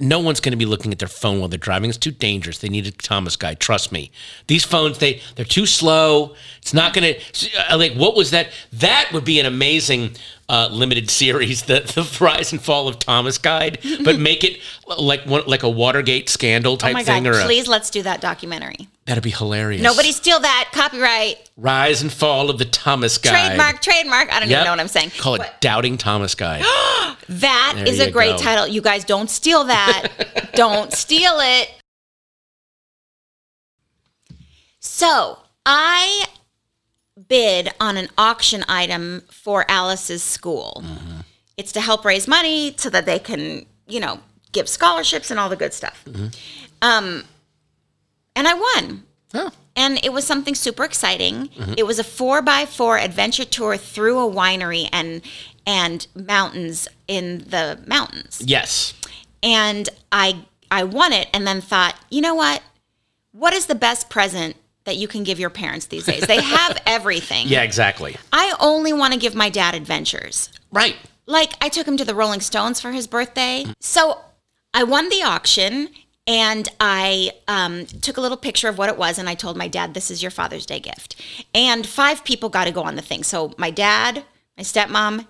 No one's going to be looking at their phone while they're driving. It's too dangerous. They need a Thomas Guide. Trust me. These phones, they're too slow. It's not going to... Like, what was that? That would be an amazing limited series, the rise and fall of Thomas Guide, but make it like a Watergate scandal type thing. Oh my God, please let's do that documentary. That'd be hilarious. Nobody steal that. Copyright. Rise and fall of the Thomas Guide. Trademark. I don't even know what I'm saying. Call it Doubting Thomas Guide. That there is a great title. You guys, don't steal that. Don't steal it. So I bid on an auction item for Alice's school. Mm-hmm. It's to help raise money so that they can, give scholarships and all the good stuff. Mm-hmm. And I won. Oh. And it was something super exciting. Mm-hmm. It was a 4x4 adventure tour through a winery and mountains in the mountains. Yes. And I won it and then thought, you know what? What is the best present that you can give your parents these days? They have everything. Yeah, exactly. I only want to give my dad adventures. Right. Like, I took him to the Rolling Stones for his birthday. Mm-hmm. So I won the auction. And I took a little picture of what it was, and I told my dad, this is your Father's Day gift. And 5 people got to go on the thing. So my dad, my stepmom,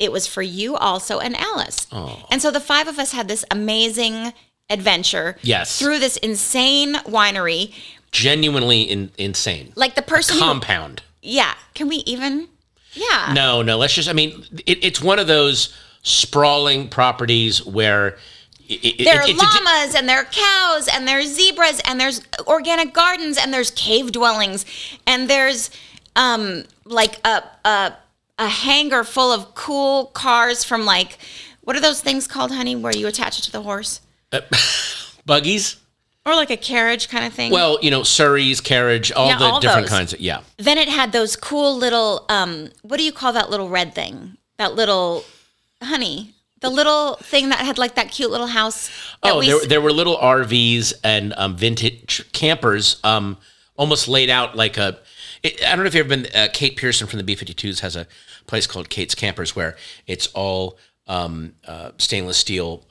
it was for you also, and Alice. Aww. And so the 5 of us had this amazing adventure through this insane winery. Genuinely insane. Like the person compound. Can we even? Yeah. No, let's just, it's one of those sprawling properties where... There are llamas and there are cows and there's zebras and there's organic gardens and there's cave dwellings and there's a hangar full of cool cars from what are those things called, honey, where you attach it to the horse? Buggies? Or like a carriage kind of thing. Well, Surrey's carriage, all different those. Kinds of, yeah. Then it had those cool little, what do you call that little red thing? That little, honey... The little thing that had that cute little house. Oh, there were little RVs and vintage campers almost laid out like a... I don't know if you've ever been... Kate Pearson from the B-52s has a place called Kate's Campers where it's all stainless steel,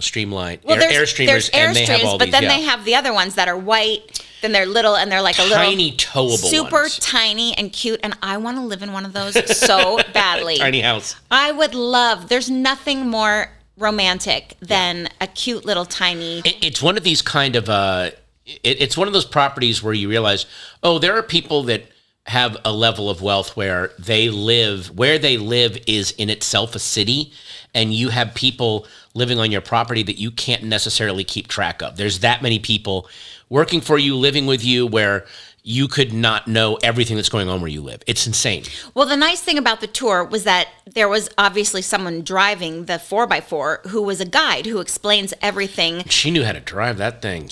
streamlined, air streamers. There's and they have all but these, then they have the other ones that are white, then they're little, and they're like a little... Tiny towable super ones. Tiny and cute, and I want to live in one of those so badly. Tiny house. I would love... There's nothing more romantic than a cute little tiny... It's one of these kind of... it's one of those properties where you realize, there are people that have a level of wealth where they live, is in itself a city, and you have people living on your property that you can't necessarily keep track of. There's that many people working for you, living with you, where you could not know everything that's going on where you live. It's insane. Well, the nice thing about the tour was that there was obviously someone driving the 4x4 who was a guide who explains everything. She knew how to drive that thing.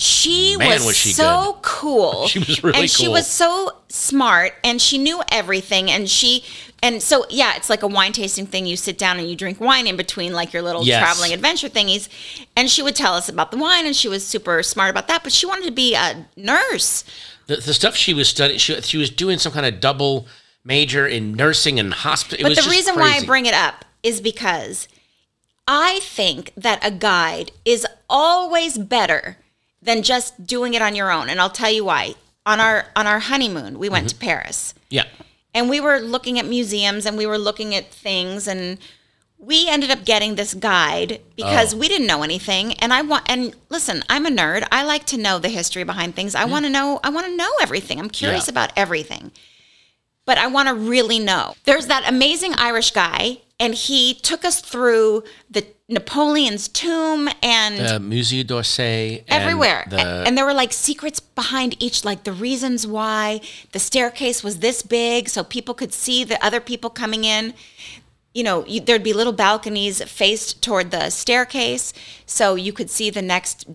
Man, was she so good. Cool. She was really cool. And she was so smart, and she knew everything, and so it's like a wine tasting thing. You sit down and you drink wine in between your little traveling adventure thingies. And she would tell us about the wine, and she was super smart about that, but she wanted to be a nurse. The stuff she was studying, she was doing some kind of double major in nursing and hospital. But the reason why I bring it up is because I think that a guide is always better than just doing it on your own. And I'll tell you why. On our honeymoon, we went to Paris. Yeah. And we were looking at museums and we were looking at things, and we ended up getting this guide because we didn't know anything. And listen, I'm a nerd. I like to know the history behind things. I want to know. I want to know everything. I'm curious about everything, but I want to really know. There's that amazing Irish guy, and he took us through the Napoleon's tomb and the Musée d'Orsay, everywhere. And there were secrets behind each, the reasons why the staircase was this big, so people could see the other people coming in. There'd be little balconies faced toward the staircase, so you could see the next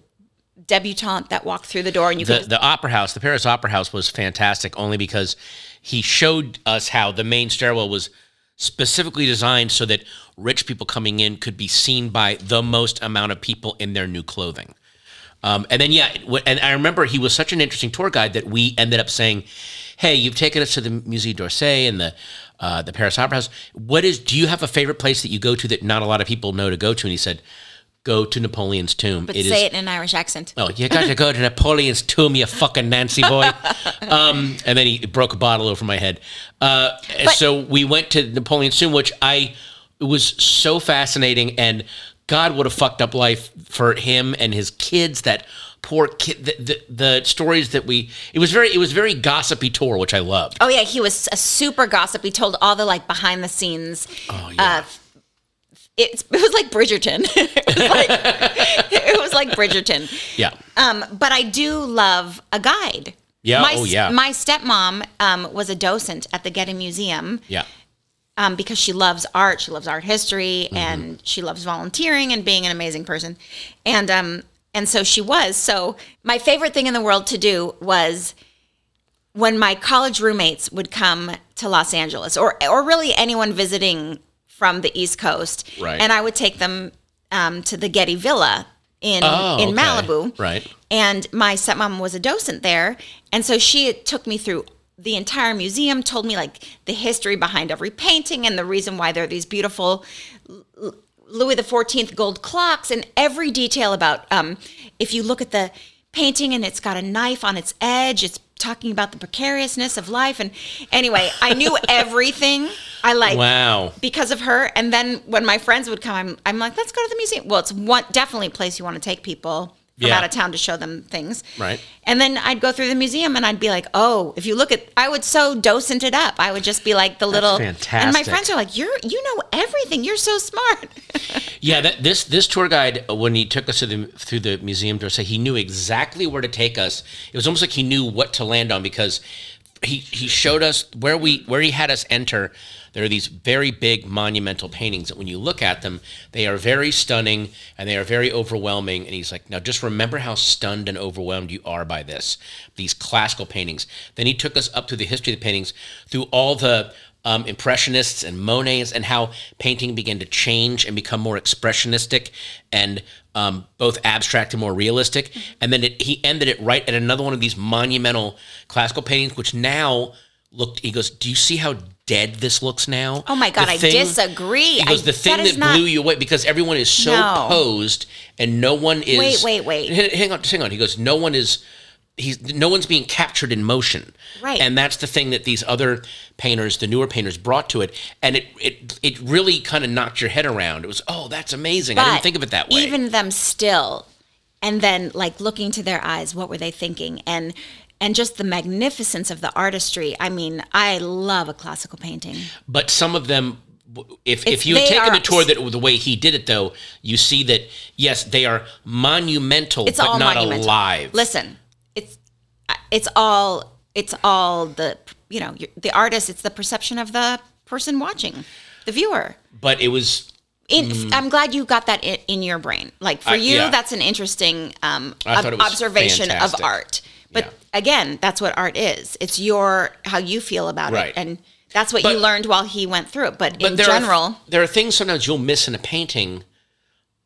debutante that walked through the door. And the opera house, the Paris Opera House, was fantastic only because he showed us how the main stairwell was specifically designed so that rich people coming in could be seen by the most amount of people in their new clothing. And I remember he was such an interesting tour guide that we ended up saying, hey, you've taken us to the Musée d'Orsay and the Paris Opera House. Do you have a favorite place that you go to that not a lot of people know to go to? And he said, go to Napoleon's tomb. But say it in an Irish accent. Oh, you got to go to Napoleon's tomb, you fucking Nancy boy. And then he broke a bottle over my head. So we went to Napoleon's tomb, which I It was so fascinating, and God, what a fucked up life for him and his kids. That poor kid. The stories that we. It was very gossipy tour, which I loved. Oh yeah, he was a super gossip. He told all the like behind the scenes. Oh yeah. It was like Bridgerton. it was like Bridgerton. Yeah. But I do love a guide. Yeah. My stepmom was a docent at the Getty Museum. Yeah. Because she loves art history, and she loves volunteering and being an amazing person. And so she was. So my favorite thing in the world to do was when my college roommates would come to Los Angeles, or really anyone visiting from the East Coast, right. And I would take them to the Getty Villa in Malibu. Right. And my stepmom was a docent there, and so she took me through the entire museum, told me like the history behind every painting and the reason why there are these beautiful Louis XIV gold clocks, and every detail about if you look at the painting and it's got a knife on its edge, it's talking about the precariousness of life. And anyway, I knew everything because of her. And then when my friends would come, I'm like, let's go to the museum. Well, it's definitely a place you want to take people from out of town to show them things. Right. And then I'd go through the museum and I'd be like, oh, if you look at, I would so docent it up. I would just be like That's fantastic. And my friends are like, you know everything. You're so smart. Yeah, this tour guide, when he took us through the Museum d'Orsay, he knew exactly where to take us. It was almost like he knew what to land on, because he showed us where he had us enter. There are these very big monumental paintings that when you look at them, they are very stunning and they are very overwhelming. And he's like, now just remember how stunned and overwhelmed you are by this, these classical paintings. Then he took us up through the history of the paintings, through all the Impressionists and Monets, and how painting began to change and become more expressionistic and both abstract and more realistic. And then he ended it right at another one of these monumental classical paintings, which now looked, he goes, do you see how dead this looks now? Oh my God, I disagree. He goes, the thing that blew you away, because everyone is so posed and no one is. Wait. Hang on. He goes, no one's being captured in motion. Right. And that's the thing that these other painters, the newer painters, brought to it. And it really kind of knocked your head around. It was, that's amazing. But I didn't think of it that way. Even them still, and then like looking to their eyes, what were they thinking? And just the magnificence of the artistry. I mean, I love a classical painting. But some of them, if you had taken the tour the way he did it, though, you see that, yes, they are monumental, it's but not monumental. Alive. Listen, it's all the, you know, the artist, it's the perception of the person watching, the viewer. But it was... I'm glad you got that in your brain. Like, for that's an interesting observation fantastic. Of art. But again, that's what art is. It's how you feel about it. And that's what you learned while he went through it. But in general... there are things sometimes you'll miss in a painting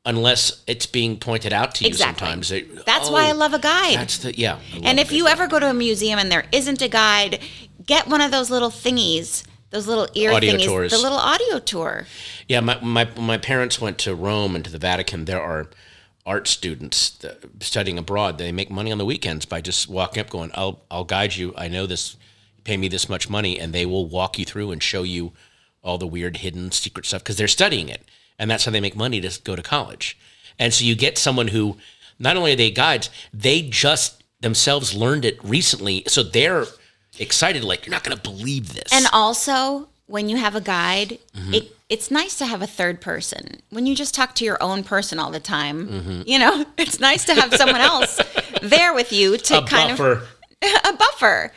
unless it's being pointed out to you sometimes. That's why I love a guide. And if you ever go to a museum and there isn't a guide, get one of those little thingies, those little ear thingies, tours. The little audio tour. Yeah, my parents went to Rome and to the Vatican. There are... art students studying abroad, they make money on the weekends by just walking up going, I'll guide you. I know this, pay me this much money. And they will walk you through and show you all the weird hidden secret stuff because they're studying it. And that's how they make money to go to college. And so you get someone who, not only are they guides, they just themselves learned it recently. So they're excited, like, you're not going to believe this. And also when you have a guide, it's nice to have a third person. When you just talk to your own person all the time, you know, it's nice to have someone else there with you to a buffer.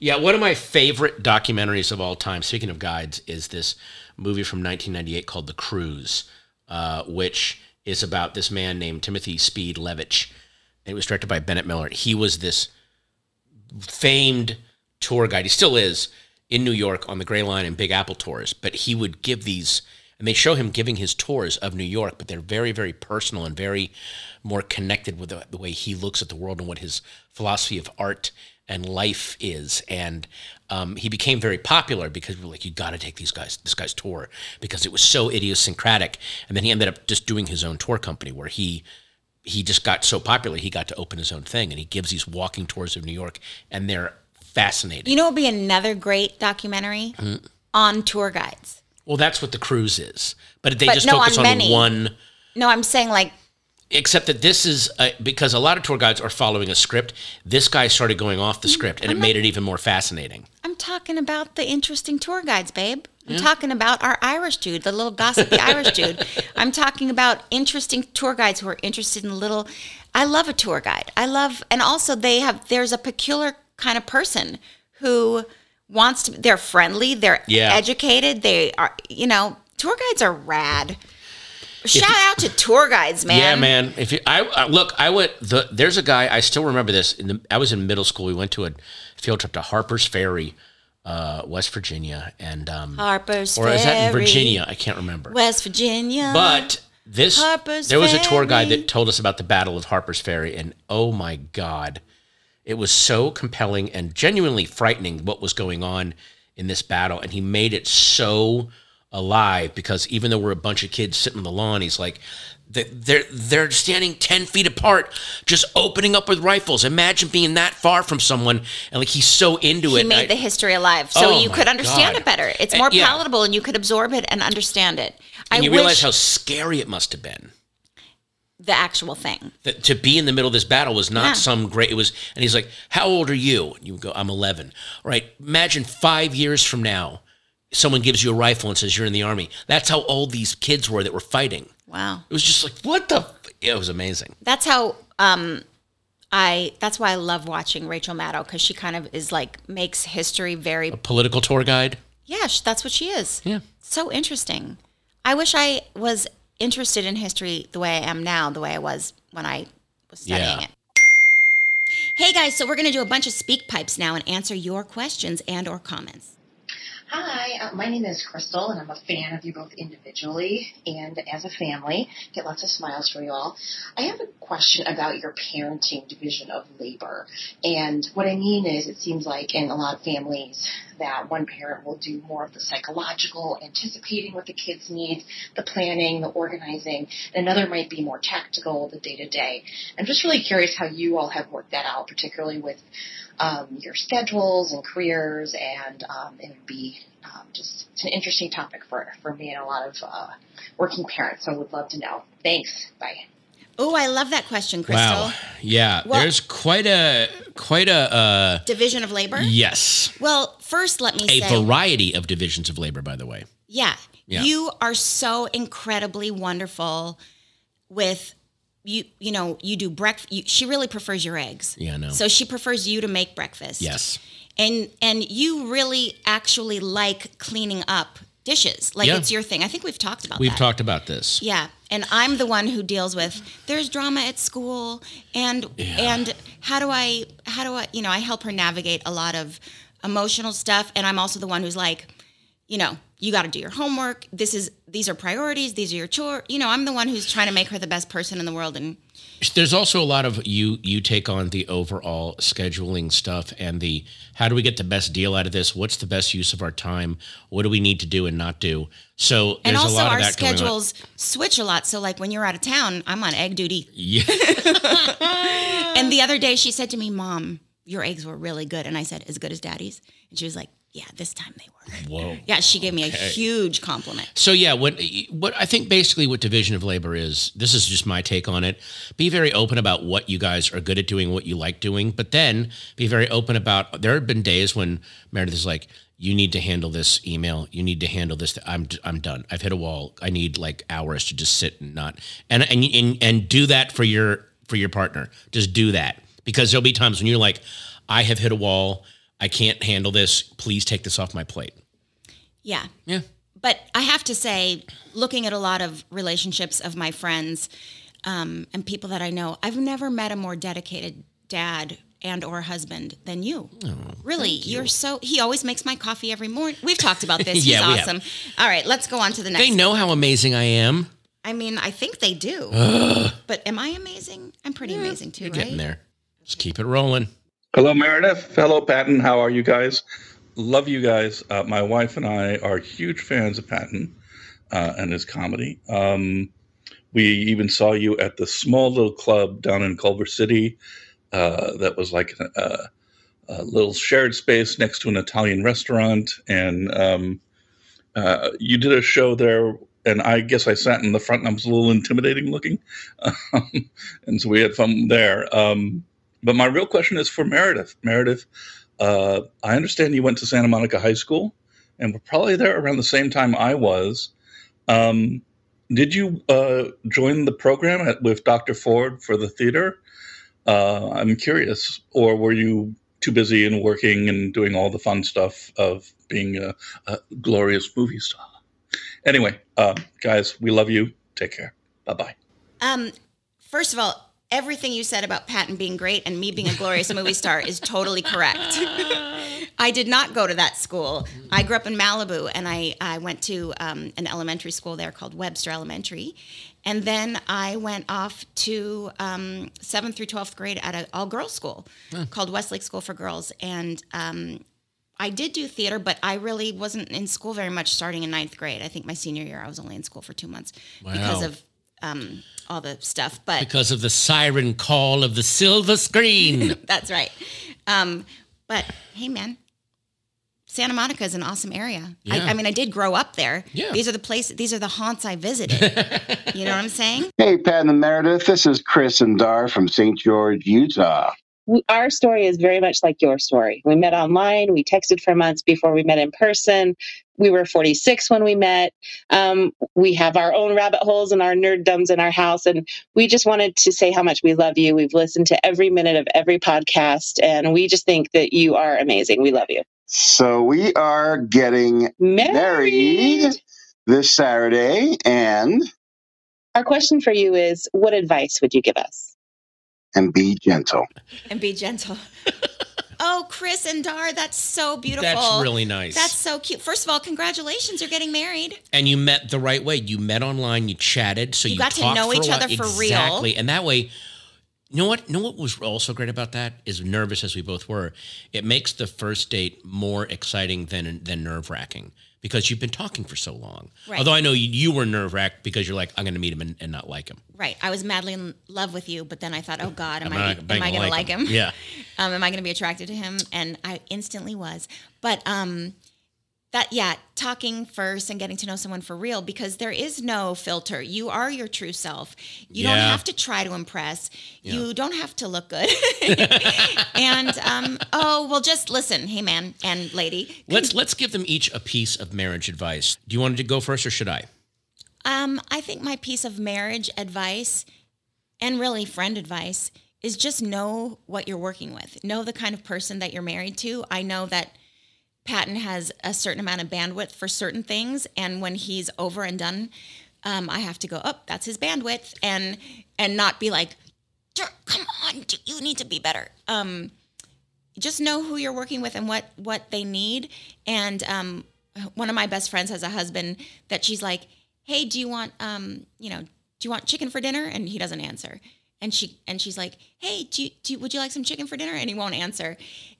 Yeah, one of my favorite documentaries of all time, speaking of guides, is this movie from 1998 called The Cruise, which is about this man named Timothy Speed Levitch. It was directed by Bennett Miller. He was this famed tour guide. He still is. In New York on the Gray Line and Big Apple tours, but he would give these, and they show him giving his tours of New York, but they're very, very personal and very more connected with the way he looks at the world and what his philosophy of art and life is. And he became very popular because we were like, you got to take this guy's tour, because it was so idiosyncratic. And then he ended up just doing his own tour company where he just got so popular, he got to open his own thing, and he gives these walking tours of New York, and they're fascinating. You know what would be another great documentary? On tour guides. Well, that's what The Cruise is. But they just focus on one. No, I'm saying like. Except that this is, because a lot of tour guides are following a script. This guy started going off the script, and it made it even more fascinating. I'm talking about the interesting tour guides, babe. I'm talking about our Irish dude, the little gossipy Irish dude. I'm talking about interesting tour guides who are interested in little, I love a tour guide. I love, and also there's a peculiar kind of person who wants to, they're friendly, they're educated, they are, tour guides are rad. Shout out to tour guides, man. Yeah, man. If you, there's a guy, I still remember this. I was in middle school. We went to a field trip to Harper's Ferry, West Virginia, and Harper's Ferry. Or is that in Virginia? I can't remember. West Virginia. But there was a tour guide that told us about the Battle of Harper's Ferry, and oh my God, it was so compelling and genuinely frightening what was going on in this battle, and he made it so alive, because even though we're a bunch of kids sitting on the lawn, he's like, they're standing 10 feet apart, just opening up with rifles. Imagine being that far from someone, and like he's so into it. He made the history alive, so you could understand it better. It's more palatable, and you could absorb it and understand it. And you realize how scary it must have been. The actual thing. To be in the middle of this battle was not some great, it was, and he's like, how old are you? And you go, I'm 11. All right, imagine 5 years from now, someone gives you a rifle and says you're in the army. That's how old these kids were that were fighting. Wow. It was just like, what the? It was amazing. That's how that's why I love watching Rachel Maddow, because she kind of is like, makes history very. A political tour guide? Yeah, that's what she is. Yeah. So interesting. I wish I was interested in history the way I am now, the way I was when I was studying it. Hey guys, so we're going to do a bunch of speak pipes now and answer your questions and or comments. Hi, my name is Crystal, and I'm a fan of you both individually and as a family. Get lots of smiles from you all. I have a question about your parenting division of labor. And what I mean is, it seems like in a lot of families that one parent will do more of the psychological, anticipating what the kids need, the planning, the organizing, and another might be more tactical, the day-to-day. I'm just really curious how you all have worked that out, particularly with your schedules and careers, and it would be it's an interesting topic for me and a lot of working parents, so I would love to know. Thanks. Bye. Oh, I love that question, Crystal. Wow. Yeah. Well, there's quite a division of labor? Yes. Well, first let me say a variety of divisions of labor, by the way. Yeah. You are so incredibly wonderful with you do breakfast. She really prefers your eggs. Yeah, I know. So she prefers you to make breakfast. Yes. And you really actually like cleaning up dishes. Like it's your thing. I think we've talked about that. We've talked about this. Yeah. And I'm the one who deals with there's drama at school and how do I I help her navigate a lot of emotional stuff, and I'm also the one who's like, you got to do your homework. These are priorities. These are your chore. I'm the one who's trying to make her the best person in the world. And there's also a lot of you take on the overall scheduling stuff and the, how do we get the best deal out of this? What's the best use of our time? What do we need to do and not do? So there's a lot of that going on. And also our schedules switch a lot. So like when you're out of town, I'm on egg duty. Yeah. And the other day she said to me, Mom, your eggs were really good. And I said, as good as Daddy's? And she was like, yeah, this time they were. Whoa. Yeah, she gave me a huge compliment. So yeah, what I think basically what division of labor is, this is just my take on it, be very open about what you guys are good at doing, what you like doing, but then be very open about, there have been days when Meredith is like, you need to handle this email, you need to handle this, I'm done, I've hit a wall, I need like hours to just sit and not, and do that for your partner. Just do that. Because there'll be times when you're like, I have hit a wall, I can't handle this. Please take this off my plate. Yeah. Yeah. But I have to say, looking at a lot of relationships of my friends and people that I know, I've never met a more dedicated dad and or husband than you. Oh, really. You're so, he always makes my coffee every morning. We've talked about this. Yeah, he's awesome. All right, let's go on to the next. They know how amazing I am. I mean, I think they do. But am I amazing? I'm pretty amazing too, right? You're getting there. Just keep it rolling. Hello, Meredith. Hello, Patton. How are you guys? Love you guys. My wife and I are huge fans of Patton and his comedy. We even saw you at the small little club down in Culver City that was like a little shared space next to an Italian restaurant. And You did a show there, and I guess I sat in the front, and I was a little intimidating looking. And so we had fun there. But my real question is for Meredith. Meredith, I understand you went to Santa Monica High School, and were probably there around the same time I was. Did you join the program with Dr. Ford for the theater? I'm curious. Or were you too busy and working and doing all the fun stuff of being a glorious movie star? Anyway, guys, we love you. Take care. Bye-bye. First of all, everything you said about Patton being great and me being a glorious movie star is totally correct. I did not go to that school. I grew up in Malibu, and I went to an elementary school there called Webster Elementary. And then I went off to 7th through 12th grade at an all-girls school called Westlake School for Girls. And I did do theater, but I really wasn't in school very much starting in 9th grade. I think my senior year I was only in school for 2 months because of all the stuff. But because of the siren call of the silver screen. That's right. But, hey, man. Santa Monica is an awesome area. Yeah. I mean, I did grow up there. Yeah. These are the places. These are the haunts I visited. You know what I'm saying? Hey, Pat and Meredith, this is Chris and Dar from St. George, Utah. Our story is very much like your story. We met online. We texted for months before we met in person. We were 46 when we met. We have our own rabbit holes and our nerddoms in our house. And we just wanted to say how much we love you. We've listened to every minute of every podcast. And we just think that you are amazing. We love you. So we are getting married this Saturday, and our question for you is, what advice would you give us? And be gentle. And be gentle. Oh, Chris and Dar, that's so beautiful. That's really nice. That's so cute. First of all, congratulations, you're getting married. And you met the right way. You met online, you chatted, so you got to know each other for real. Exactly, and that way... You know what? Was also great about that is, nervous as we both were, it makes the first date more exciting than nerve-wracking because you've been talking for so long. Right. Although I know you were nerve-wracked because you're like, I'm going to meet him and not like him. Right. I was madly in love with you, but then I thought, oh God, am I going to like him? Yeah. Am I going to be attracted to him? And I instantly was. But talking first and getting to know someone for real, because there is no filter. You are your true self. You don't have to try to impress. Yeah. You don't have to look good. And just listen, hey man and lady. Let's give them each a piece of marriage advice. Do you want to go first, or should I? I think my piece of marriage advice, and really friend advice, is just know what you're working with. Know the kind of person that you're married to. I know that Patton has a certain amount of bandwidth for certain things, and when he's over and done, I have to go, oh, that's his bandwidth, and not be like, come on, you need to be better. Just know who you're working with and what they need. And one of my best friends has a husband that she's like, hey, do you want chicken for dinner? And he doesn't answer. And she's like, hey, would you like some chicken for dinner? And he won't answer.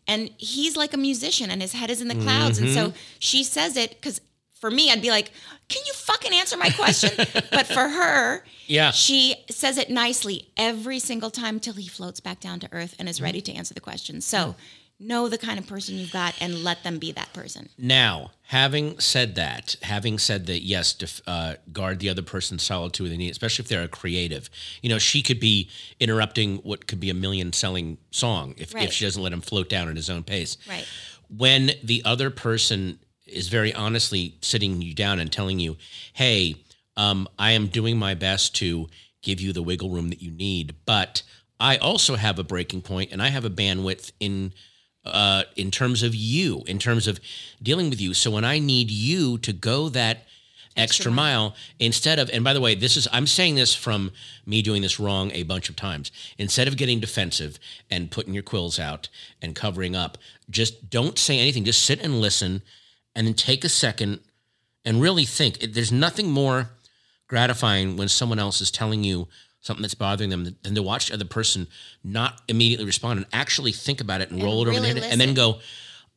And he's like a musician, and his head is in the clouds. Mm-hmm. And so she says it, because for me, I'd be like, can you fucking answer my question? But for her, she says it nicely every single time till he floats back down to earth and is ready to answer the question. So know the kind of person you've got and let them be that person. Now, having said that, yes, guard the other person's solitude with the need, especially if they're a creative. You know, she could be interrupting what could be a million-selling song if she doesn't let him float down at his own pace. Right. When the other person is very honestly sitting you down and telling you, hey, I am doing my best to give you the wiggle room that you need, but I also have a breaking point, and I have a bandwidth in terms of you, in terms of dealing with you. So when I need you to go that extra mile, instead of, and by the way, I'm saying this from me doing this wrong a bunch of times. Instead of getting defensive and putting your quills out and covering up, just don't say anything. Just sit and listen, and then take a second and really think. There's nothing more gratifying when someone else is telling you something that's bothering them, than to watch the other person not immediately respond and actually think about it and roll it over their head and then go,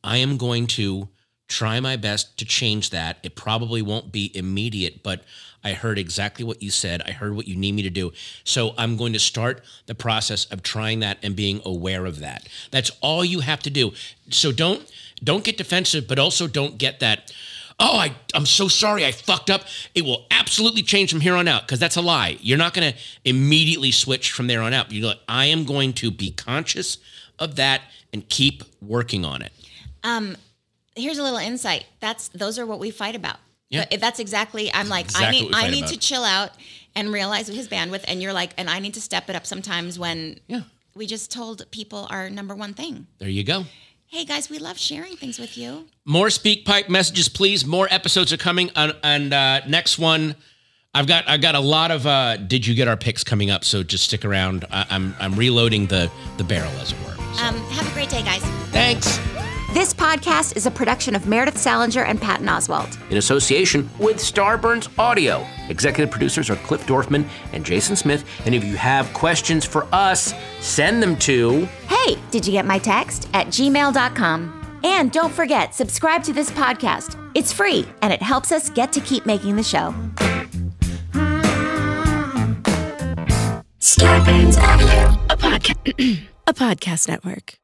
I am going to try my best to change that. It probably won't be immediate, but I heard exactly what you said. I heard what you need me to do. So I'm going to start the process of trying that and being aware of that. That's all you have to do. So don't get defensive, but also don't get that, oh, I'm so sorry, I fucked up. It will absolutely change from here on out, because that's a lie. You're not going to immediately switch from there on out. You're like, I am going to be conscious of that and keep working on it. Here's a little insight. Those are what we fight about. Yeah. That's exactly, I'm like, exactly I need to chill out and realize his bandwidth. And you're like, and I need to step it up sometimes when we just told people our number one thing. There you go. Hey, guys, we love sharing things with you. More SpeakPipe messages, please. More episodes are coming. And next one, I've got a lot of did you get our picks coming up, so just stick around. I'm reloading the barrel, as it were. So. Have a great day, guys. Thanks. This podcast is a production of Meredith Salinger and Patton Oswalt. In association with Starburns Audio. Executive producers are Cliff Dorfman and Jason Smith. And if you have questions for us, send them to... Hey, did you get my text? @gmail.com. And don't forget, subscribe to this podcast. It's free, and it helps us get to keep making the show. Starburns Audio, a podcast network.